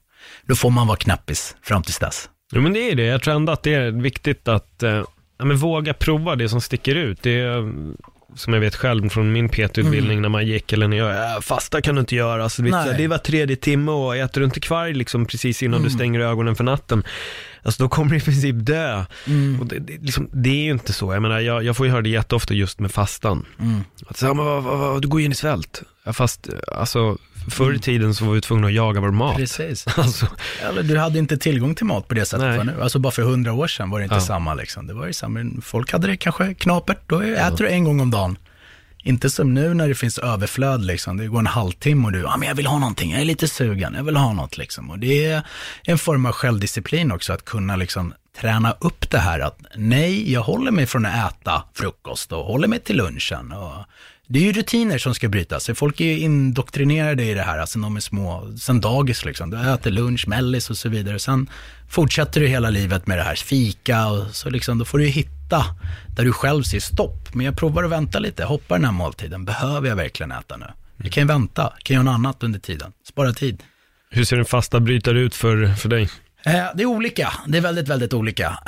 då får man vara knappis fram tills dess. Jo, men det är det, jag tror ändå att det är viktigt att men våga prova det som sticker ut. Det är som jag vet själv från min PT-utbildning när man gick, eller när jag fasta kan du inte göra, alltså, det var 3D timme och äter du inte kvarg liksom, precis innan du stänger ögonen för natten, alltså då kommer du i princip dö. Och det är ju inte så. Jag menar, jag får ju höra det jätteofta just med fastan. Att säga, men du går ju in i svält. Fast alltså, förr i tiden så var vi tvungna att jaga vår mat. Precis. Alltså. Eller du hade inte tillgång till mat på det sättet för nu. Alltså bara för 100 år sedan var det inte samma liksom. Det var ju samma. Folk hade det kanske knapert. Då äter du en gång om dagen. Inte som nu när det finns överflöd liksom. Det går en halvtimme och du, men jag vill ha någonting, jag är lite sugen, jag vill ha något liksom. Och det är en form av självdisciplin också, att kunna liksom träna upp det här att nej, jag håller mig från att äta frukost och håller mig till lunchen. Och det är ju rutiner som ska brytas. Folk är ju indoktrinerade i det här, alltså de är små, sen dagis liksom. Du äter lunch, mellis och så vidare. Och sen fortsätter du hela livet med det här fika och så liksom, då får du hitta där du själv säger stopp. Men jag provar att vänta lite, hoppar den här måltiden. Behöver jag verkligen äta nu? Jag kan ju vänta, kan jag göra något annat under tiden. Spara tid. Hur ser den fasta brytare ut för dig? Det är olika, det är väldigt, väldigt olika.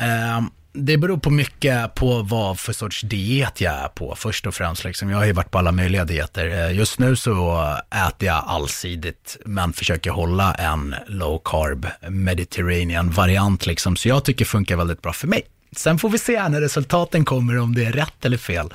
Det beror på mycket på vad för sorts diet jag är på. Först och främst liksom, jag har ju varit på alla möjliga dieter. Just nu så äter jag allsidigt, men försöker hålla en low carb Mediterranean variant liksom. Så jag tycker funkar väldigt bra för mig. Sen får vi se när resultaten kommer om det är rätt eller fel.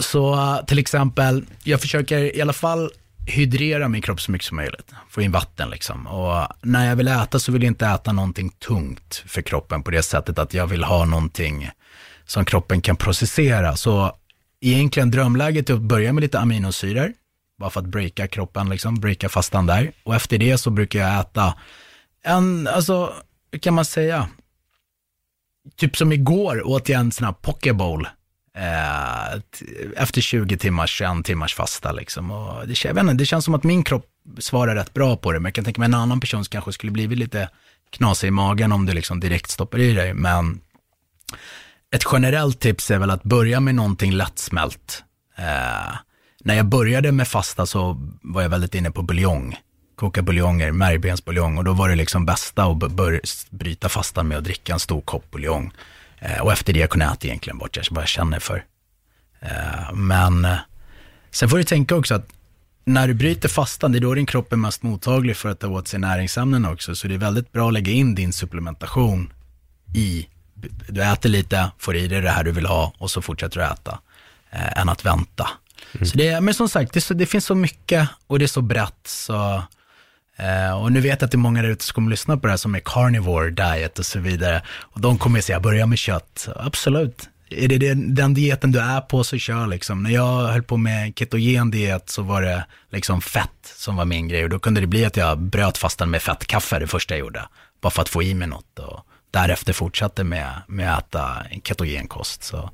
Så till exempel, jag försöker i alla fall hydrera min kropp så mycket som möjligt. Få in vatten liksom. Och när jag vill äta så vill jag inte äta någonting tungt för kroppen på det sättet att jag vill ha någonting som kroppen kan processera. Så egentligen drömläget är att börja med lite aminosyror. Bara för att breaka kroppen liksom, breaka fastan där. Och efter det så brukar jag äta alltså, hur kan man säga? Typ som igår åt jag en sån här poke bowl. efter 20 timmars, 21 timmars fasta liksom. Och det, jag vet inte, det känns som att min kropp svarar rätt bra på det, men jag kan tänka mig en annan person kanske skulle bli lite knasig i magen om du liksom direkt stoppar i dig. Men ett generellt tips är väl att börja med någonting lättsmält. När jag började med fasta så var jag väldigt inne på buljong, koka buljonger, märgbensbuljong, och då var det liksom bästa att bryta fastan med att dricka en stor kopp buljong. Och efter det kunde jag äta egentligen bort vad jag känner för. Men sen får du tänka också att när du bryter fastan, det är då din kropp är mest mottaglig för att ta åt sig näringsämnen också. Så det är väldigt bra att lägga in din supplementation i, du äter lite, får i dig det här du vill ha och så fortsätter du äta, än att vänta. Mm. Så det, men som sagt, det finns så mycket och det är så brett så... och nu vet jag att det är många där ute som kommer lyssna på det här som är carnivore diet och så vidare, och de kommer säga, börja med kött. Absolut, är det den dieten du är på så kör liksom. När jag höll på med ketogen diet så var det liksom fett som var min grej, och då kunde det bli att jag bröt fastan med fettkaffe det första jag gjorde, bara för att få i mig något, och därefter fortsatte med att äta ketogenkost. Så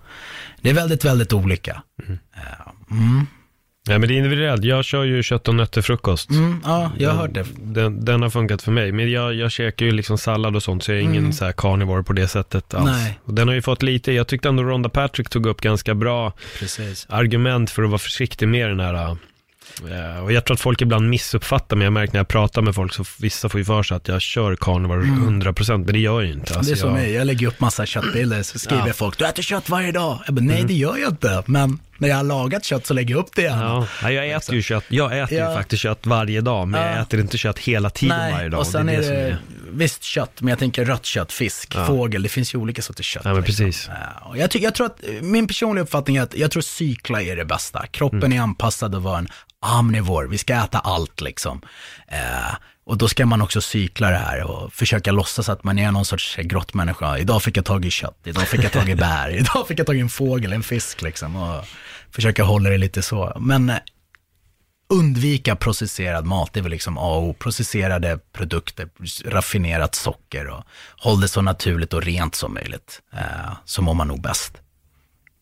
det är väldigt, väldigt olika. Nej, men det är individuellt. Jag kör ju kött och nötterfrukost. Ja, jag har hört det. Den har funkat för mig. Men jag käkar ju liksom sallad och sånt, så jag är ingen så här carnivore på det sättet alls. Nej. Och den har ju fått lite, jag tyckte ändå Rhonda Patrick tog upp ganska bra argument för att vara försiktig med den här. Och jag tror att folk ibland missuppfattar, men jag märker när jag pratar med folk så vissa får ju för sig att jag kör carnivore 100%, men det gör jag ju inte. Alltså, det är som mig, jag lägger upp massa köttbilder så skriver folk, du äter kött varje dag. Jag bara, nej det gör jag inte, men när jag har lagat kött så lägger jag upp det igen. Nej, jag äter alltså ju kött, jag äter ju faktiskt kött varje dag, men jag äter inte kött hela tiden varje dag. Och sen det är det visst kött, men jag tänker rött kött, fisk, fågel, det finns ju olika sorters kött. Ja, men liksom. Precis. Och jag tror att min personliga uppfattning är att jag tror cykla är det bästa. Kroppen är anpassad att vara en omnivor, vi ska äta allt liksom. Och då ska man också cykla det här och försöka låtsas att man är någon sorts grottmänniska. Idag fick jag tag i kött, idag fick jag tag i bär, idag fick jag tag i en fågel, en fisk liksom, och försöka hålla det lite så. Men undvika processerad mat, det är väl liksom A och O. Processerade produkter, raffinerat socker, och håll det så naturligt och rent som möjligt. Så mår man nog bäst.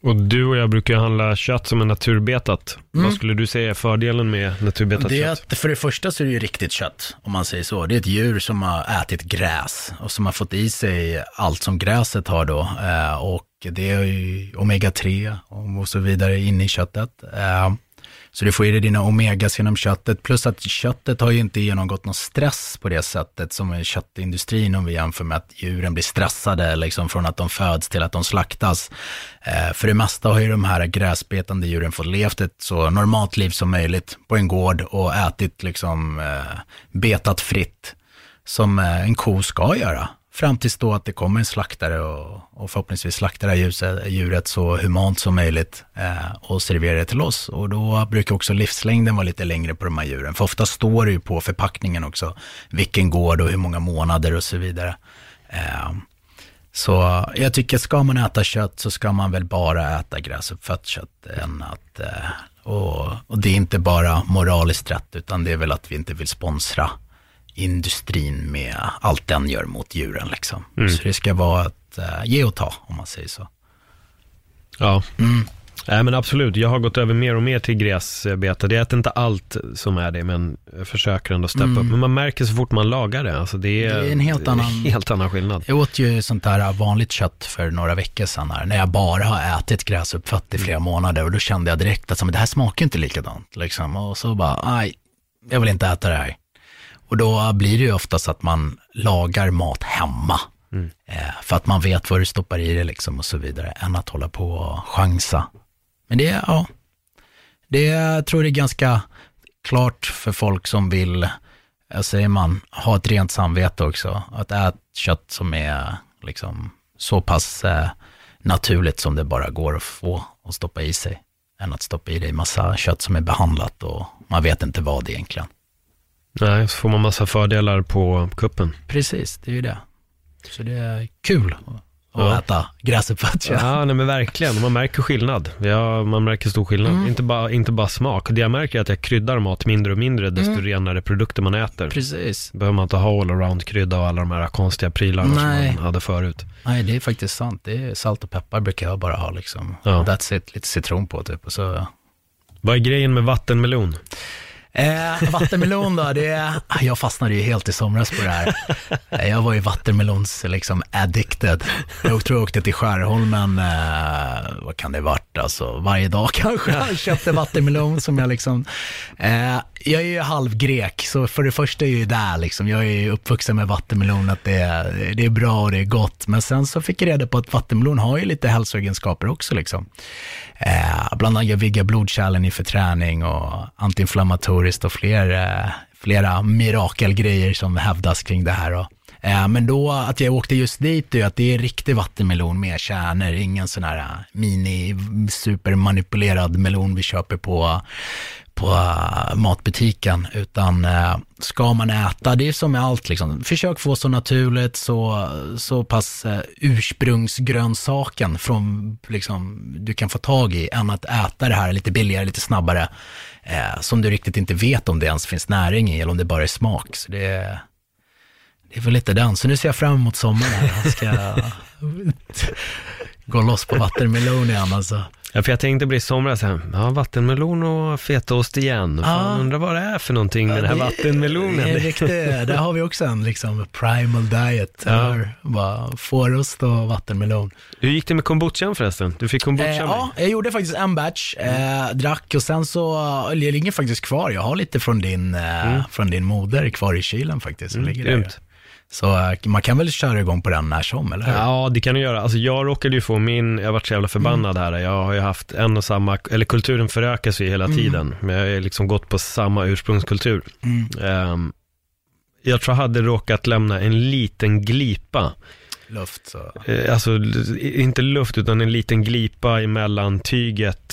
Och du och jag brukar handla kött som är naturbetat. Vad skulle du säga är fördelen med naturbetat kött? Det är att för det första så är det ju riktigt kött, om man säger så. Det är ett djur som har ätit gräs och som har fått i sig allt som gräset har då. Och det är ju omega-3 och så vidare inne i köttet. Så du får i dig dina omegas genom köttet. Plus att köttet har ju inte genomgått någon stress på det sättet som är köttindustrin, om vi jämför med att djuren blir stressade liksom, från att de föds till att de slaktas. För det mesta har ju de här gräsbetande djuren fått levt ett så normalt liv som möjligt på en gård och ätit liksom, betat fritt som en ko ska göra. Fram tills då att det kommer en slaktare och förhoppningsvis slaktar det här djuret så humant som möjligt och serverar det till oss. Och då brukar också livslängden vara lite längre på de här djuren. För ofta står det ju på förpackningen också vilken gård och hur många månader och så vidare. Så jag tycker ska man äta kött så ska man väl bara äta gräsuppfött kött. Och det är inte bara moraliskt rätt, utan det är väl att vi inte vill sponsra industrin med allt den gör mot djuren liksom. Så det ska vara att ge och ta, om man säger så. Men absolut, jag har gått över mer och mer till gräsbeta. Det är inte allt som är det, men jag försöker ändå steppa upp. Men man märker så fort man lagar det, alltså det är en helt annan skillnad. Jag åt ju sånt här vanligt kött för några veckor sedan här, när jag bara har ätit gräsuppfött i flera månader, och då kände jag direkt att det här smakar inte likadant liksom. Och så bara, nej, jag vill inte äta det här. Och då blir det ju oftast att man lagar mat hemma. För att man vet vad du stoppar i det liksom och så vidare. Än att hålla på och chansa. Men jag tror det är ganska klart för folk som vill, säger man, ha ett rent samvete också. Att äta kött som är liksom så pass naturligt som det bara går att få och stoppa i sig. Än att stoppa i dig massa kött som är behandlat och man vet inte vad det egentligen. Nej, så får man massa fördelar på kuppen. Precis, det är ju det. Så det är kul och äta gräsepatcha. Ja, nej men verkligen, man märker skillnad. Ja, man märker stor skillnad. Inte bara smak. Det jag märker är att jag kryddar mat mindre och mindre desto renare produkter man äter. Precis. Behöver man inte ha all-around krydda och alla de här konstiga prylarna som man hade förut. Nej, det är faktiskt sant. Det är salt och peppar brukar jag bara ha liksom. Ja. That's it, lite citron på typ och så. Ja. Vad är grejen med vattenmelon? Vattenmelon då, jag fastnade ju helt i somras på det här. Jag var ju vattenmelons liksom addicted. Jag tror jag åkte till Skärholmen, vad kan det varit, alltså varje dag kanske jag köpte vattenmelon som jag liksom jag är ju halvgrek, så för det första är jag ju där liksom, jag är ju uppvuxen med vattenmelon, att det är bra och det är gott, men sen så fick jag reda på att vattenmelon har ju lite hälsoegenskaper också liksom. Bland annat jag viggar blodkärlen inför träning och antiinflammatoriskt och flera mirakelgrejer som hävdas kring det här då. Men då att jag åkte just dit är att det är riktig vattenmelon med kärnor, ingen sån här mini supermanipulerad melon vi köper på matbutiken, utan ska man äta, det är som med allt liksom, försök få så naturligt så pass ursprungsgrönsaken från liksom du kan få tag i, än att äta det här lite billigare, lite snabbare som du riktigt inte vet om det ens finns näring i eller om det bara är smak. Så det är väl lite den. Så nu ser jag fram emot sommaren här. Jag ska gå loss på vattenmelon igen alltså. Ja, för jag tänkte bli somras här. Ja, vattenmelon och fetaost igen. Fan, undrar vad det är för någonting med den här vattenmelonen. Det är riktigt. Där har vi också en liksom primal diet. Bara fårost och vattenmelon. Hur gick det med kombuchan förresten? Du fick kombucha med? Ja, jag gjorde faktiskt en batch. Drack och sen så jag ligger faktiskt kvar. Jag har lite från din moder kvar i kylen faktiskt. Så man kan väl köra igång på den när som, eller hur? Ja, det kan du göra. Alltså, jag råkade ju få jag har varit så jävla förbannad här. Jag har ju haft en och samma, eller kulturen förökas ju hela tiden. Men jag har liksom gått på samma ursprungskultur. Jag tror jag hade råkat lämna en liten glipa. Luft så. Alltså, inte luft utan en liten glipa emellan tyget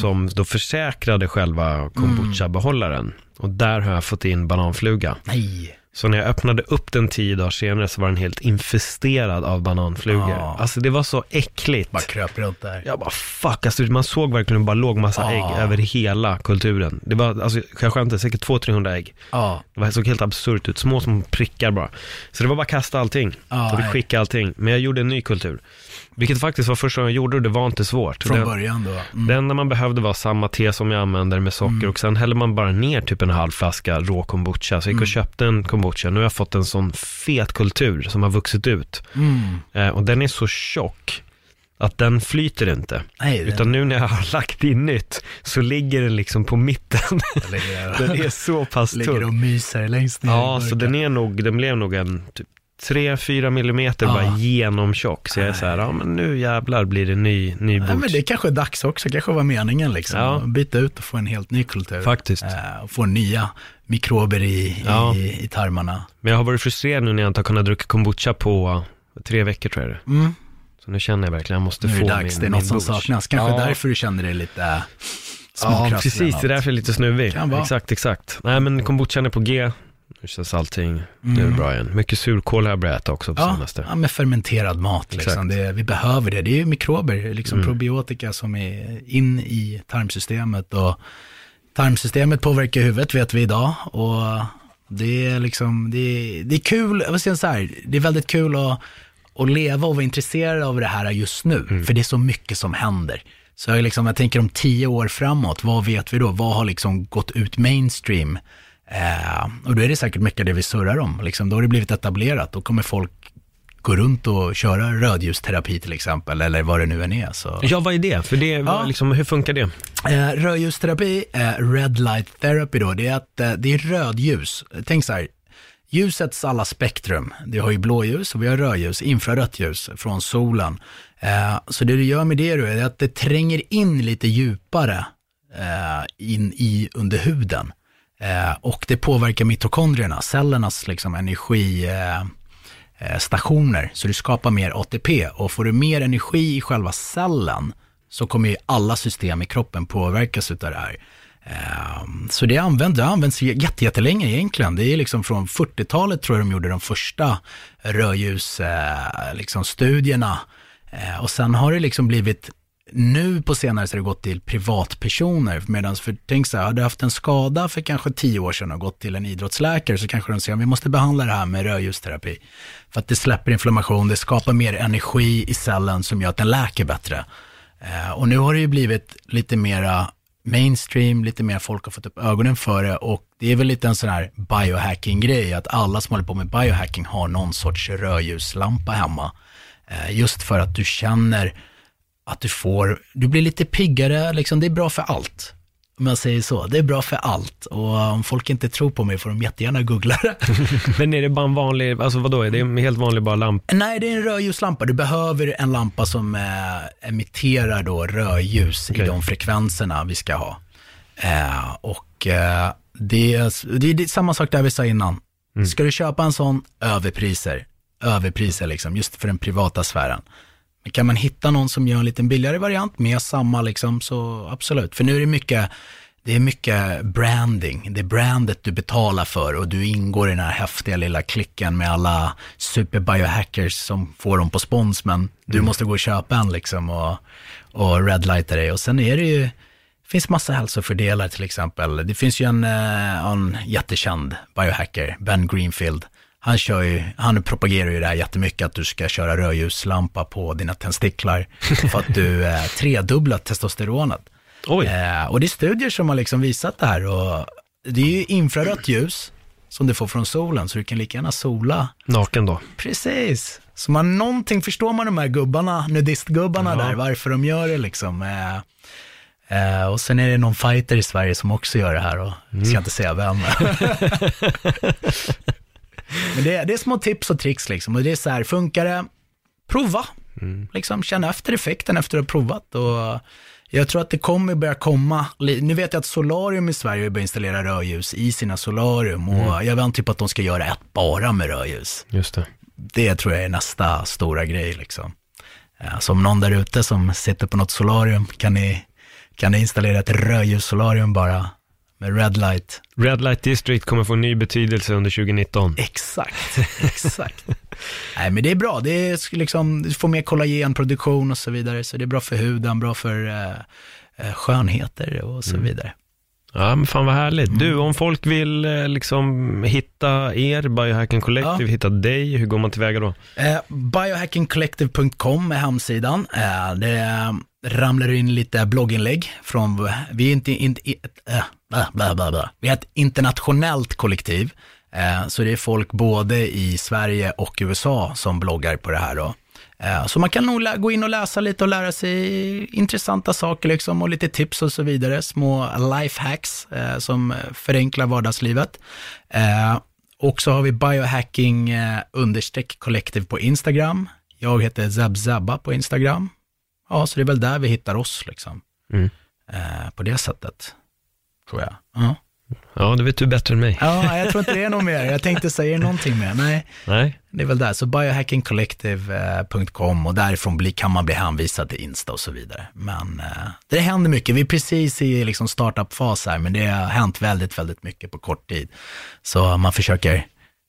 som då försäkrade själva kombucha-behållaren. Och där har jag fått in bananfluga. Nej. Så när jag öppnade upp den 10 dagar senare så var den helt infesterad av bananflugor. Alltså det var så äckligt. Bara kröp runt där. Jag bara fuck, alltså man såg verkligen bara låg massa ägg över hela kulturen. Det var alltså, jag skämtar, säkert 200-300 ägg. Det såg helt absurt ut, små som prickar bara. Så det var bara kasta allting. Så vi skickade allting. Men jag gjorde en ny kultur. Vilket faktiskt var första jag gjorde och det var inte svårt. Från början då? Det enda man behövde var samma te som jag använder med socker och sen hällde man bara ner typ en halv flaska rå kombucha. Så jag gick och köpte en kombucha. Nu har jag fått en sån fet kultur som har vuxit ut. Och den är så tjock att den flyter inte. Nej, utan nu när jag har lagt in nytt så ligger den liksom på mitten. Den är så pass tunn. Ligger och myser längst ner. Ja, så den blev nog en typ 3-4 millimeter bara genomtjock. Så jag är så här, men nu jävlar blir det ny bok. Men det är kanske dags också, kanske var meningen liksom. Byta ut och få en helt ny kultur. Faktiskt. Och få nya mikrober i tarmarna. Men jag har varit frustrerad nu när jag inte har kunnat dricka kombucha på 3 veckor tror jag det. Så nu känner jag verkligen att jag måste få dags. Det är något som saknas. Kanske därför du känner dig lite småkraft. Ja, precis. Det är därför jag är lite snuvig. Exakt. Nej, men kombuchan är på G. Nu känns allting nu bra igen. Mycket surkål har jag börjat äta också på senaste. Ja, med fermenterad mat liksom. Vi behöver det. Det är ju mikrober, liksom probiotika som är in i tarmsystemet. Och tarmsystemet påverkar huvudet, vet vi idag. Och det är liksom, det är kul, jag vill säga så här, det är väldigt kul att leva och vara intresserad av det här just nu. För det är så mycket som händer. Så jag tänker om 10 år framåt, vad vet vi då? Vad har liksom gått ut mainstream? Och då är det säkert mycket det vi surrar om liksom, då har det blivit etablerat, då kommer folk gå runt och köra rödljusterapi till exempel, eller vad det nu än är så. Ja, vad är det? För det, liksom, hur funkar det? Rödljusterapi, red light therapy då, det är att det är rödljus. Tänk så här, ljusets alla spektrum, det har ju blåljus och vi har rödljus, infrarött ljus från solen. Så det du gör med det då är att det tränger in lite djupare in i under huden. Och det påverkar mitokondrierna, cellernas liksom energistationer, så du skapar mer ATP, och får du mer energi i själva cellen så kommer ju alla system i kroppen påverkas utav det här. Så det används jättelänge egentligen. Det är liksom från 40-talet tror jag de gjorde de första rödljusstudierna. Och sen har det liksom blivit, nu på senare så har det gått till privatpersoner. Medan för tänk så här, hade jag haft en skada för kanske 10 år sedan och gått till en idrottsläkare så kanske de säger att vi måste behandla det här med rödljusterapi. För att det släpper inflammation, det skapar mer energi i cellen som gör att den läker bättre. Och nu har det ju blivit lite mera mainstream, lite mer folk har fått upp ögonen för det, och det är väl lite en sån här biohacking-grej att alla som håller på med biohacking har någon sorts rödljuslampa hemma. Just för att du känner att du blir lite piggare, liksom, det är bra för allt. Om jag säger så, det är bra för allt. Och om folk inte tror på mig får de jättegärna googla det. Men är det bara en vanlig, alltså vadå, är det en helt vanlig bara lampa? Nej, det är en rödljuslampa. Du behöver en lampa som emitterar då rödljus, okay, i de frekvenserna vi ska ha. Det är samma sak där vi sa innan. Mm. Ska du köpa en sån, överpriser liksom, just för den privata sfären. Men kan man hitta någon som gör en liten billigare variant med samma liksom, så absolut. För nu är det är mycket branding. Det är brandet du betalar för och du ingår i den här häftiga lilla klicken med alla superbiohackers som får dem på spons, men du måste gå och köpa en liksom och redlighta dig. Och sen är det ju, finns massa hälsofördelar till exempel. Det finns ju en jättekänd biohacker, Ben Greenfield. Han propagerar ju det här jättemycket att du ska köra rödljuslampa på dina testiklar för att du tredubblat testosteronet. Oj. Och det är studier som har liksom visat det här, och det är ju infrarött ljus som du får från solen, så du kan lika gärna sola naken då. Precis. Så man någonting förstår man de här gubbarna, nudistgubbarna, ja, där, varför de gör det liksom. Och sen är det någon fighter i Sverige som också gör det här, och ska inte säga vem. Men det är små tips och tricks liksom, och det är så här, funkar det? Prova. Liksom, känna efter effekten efter att ha provat, och jag tror att det kommer börja komma. Nu vet jag att solarium i Sverige börjar installera rödljus i sina solarium, och jag väntar typ att de ska göra ett bara med rödljus. Just det. Det tror jag är nästa stora grej liksom. Så om någon där ute som sitter på något solarium, kan ni installera ett rödljussolarium bara? Med Red Light. Red Light District kommer få ny betydelse under 2019. Exakt. Nej, men det är bra. Det är liksom, du får mer kollagenproduktion och så vidare. Så det är bra för huden, bra för skönheter och så vidare. Ja, men fan vad härligt. Du, om folk vill liksom hitta er, Biohacking Collective, hitta dig, hur går man tillväga då? Biohackingcollective.com är hemsidan. Det ramlar in lite blogginlägg från, vi är ett internationellt kollektiv, så det är folk både i Sverige och USA som bloggar på det här då. Så man kan nog gå in och läsa lite och lära sig intressanta saker liksom, och lite tips och så vidare, små lifehacks som förenklar vardagslivet. Och så har vi biohacking_collective på Instagram. Jag heter Seb Sebba på Instagram. Ja, så det är väl där vi hittar oss liksom. På det sättet, tror jag. Ja. Ja, det vet du bättre än mig. Ja, jag tror inte det är något mer. Jag tänkte säga någonting mer. Nej. Det är väl där. Så biohackingcollective.com, och därifrån kan man bli hänvisad till Insta och så vidare. Men det händer mycket. Vi är precis i liksom startup-fas här, men det har hänt väldigt, väldigt mycket på kort tid. Så man försöker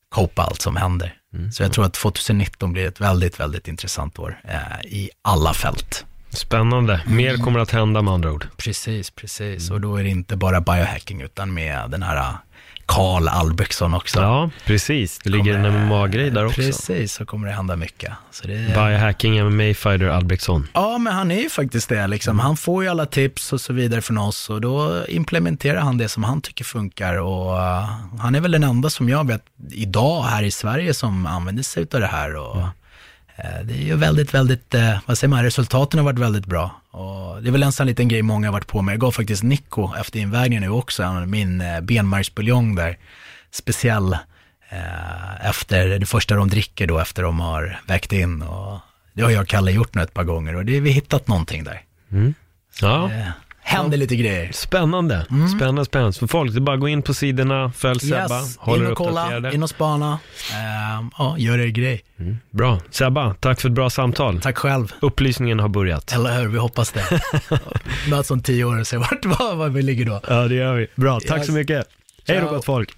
kopa allt som händer. Så jag tror att 2019 blir ett väldigt, väldigt intressant år i alla fält. Spännande. Mer kommer att hända med andra ord. Precis. Och då är det inte bara biohacking utan med den här Carl Albrektsson också. Ja, precis. Det ligger en MMA-grej där också. Precis, så kommer det hända mycket. Så det är... Biohacking MMA-fighter Albrektsson. Ja, men han är ju faktiskt det. Liksom. Han får ju alla tips och så vidare från oss, och då implementerar han det som han tycker funkar. Och han är väl den enda som jag vet idag här i Sverige som använder sig av det här, och... Det är ju väldigt, väldigt, vad säger man, resultaten har varit väldigt bra. Och det är väl en sån liten grej många har varit på med. Jag gav faktiskt Nico efter invägningen nu också, min benmärgsbuljong där. Speciell efter det första de dricker då, efter de har vägt in. Och det har jag och Kalle gjort nu ett par gånger, och det har vi hittat någonting där. Ja. händer lite grejer. Spännande, spännande. För folk, det bara gå in på sidorna, följ Sebba, håller uppdaterade. In och spana, gör er grej. Bra, Sebba, tack för ett bra samtal. Tack själv. Upplysningen har börjat. Eller hur, vi hoppas det. Möts om 10 år och se var vi ligger då. Ja, det gör vi. Bra, tack så mycket. Hej då, gott folk.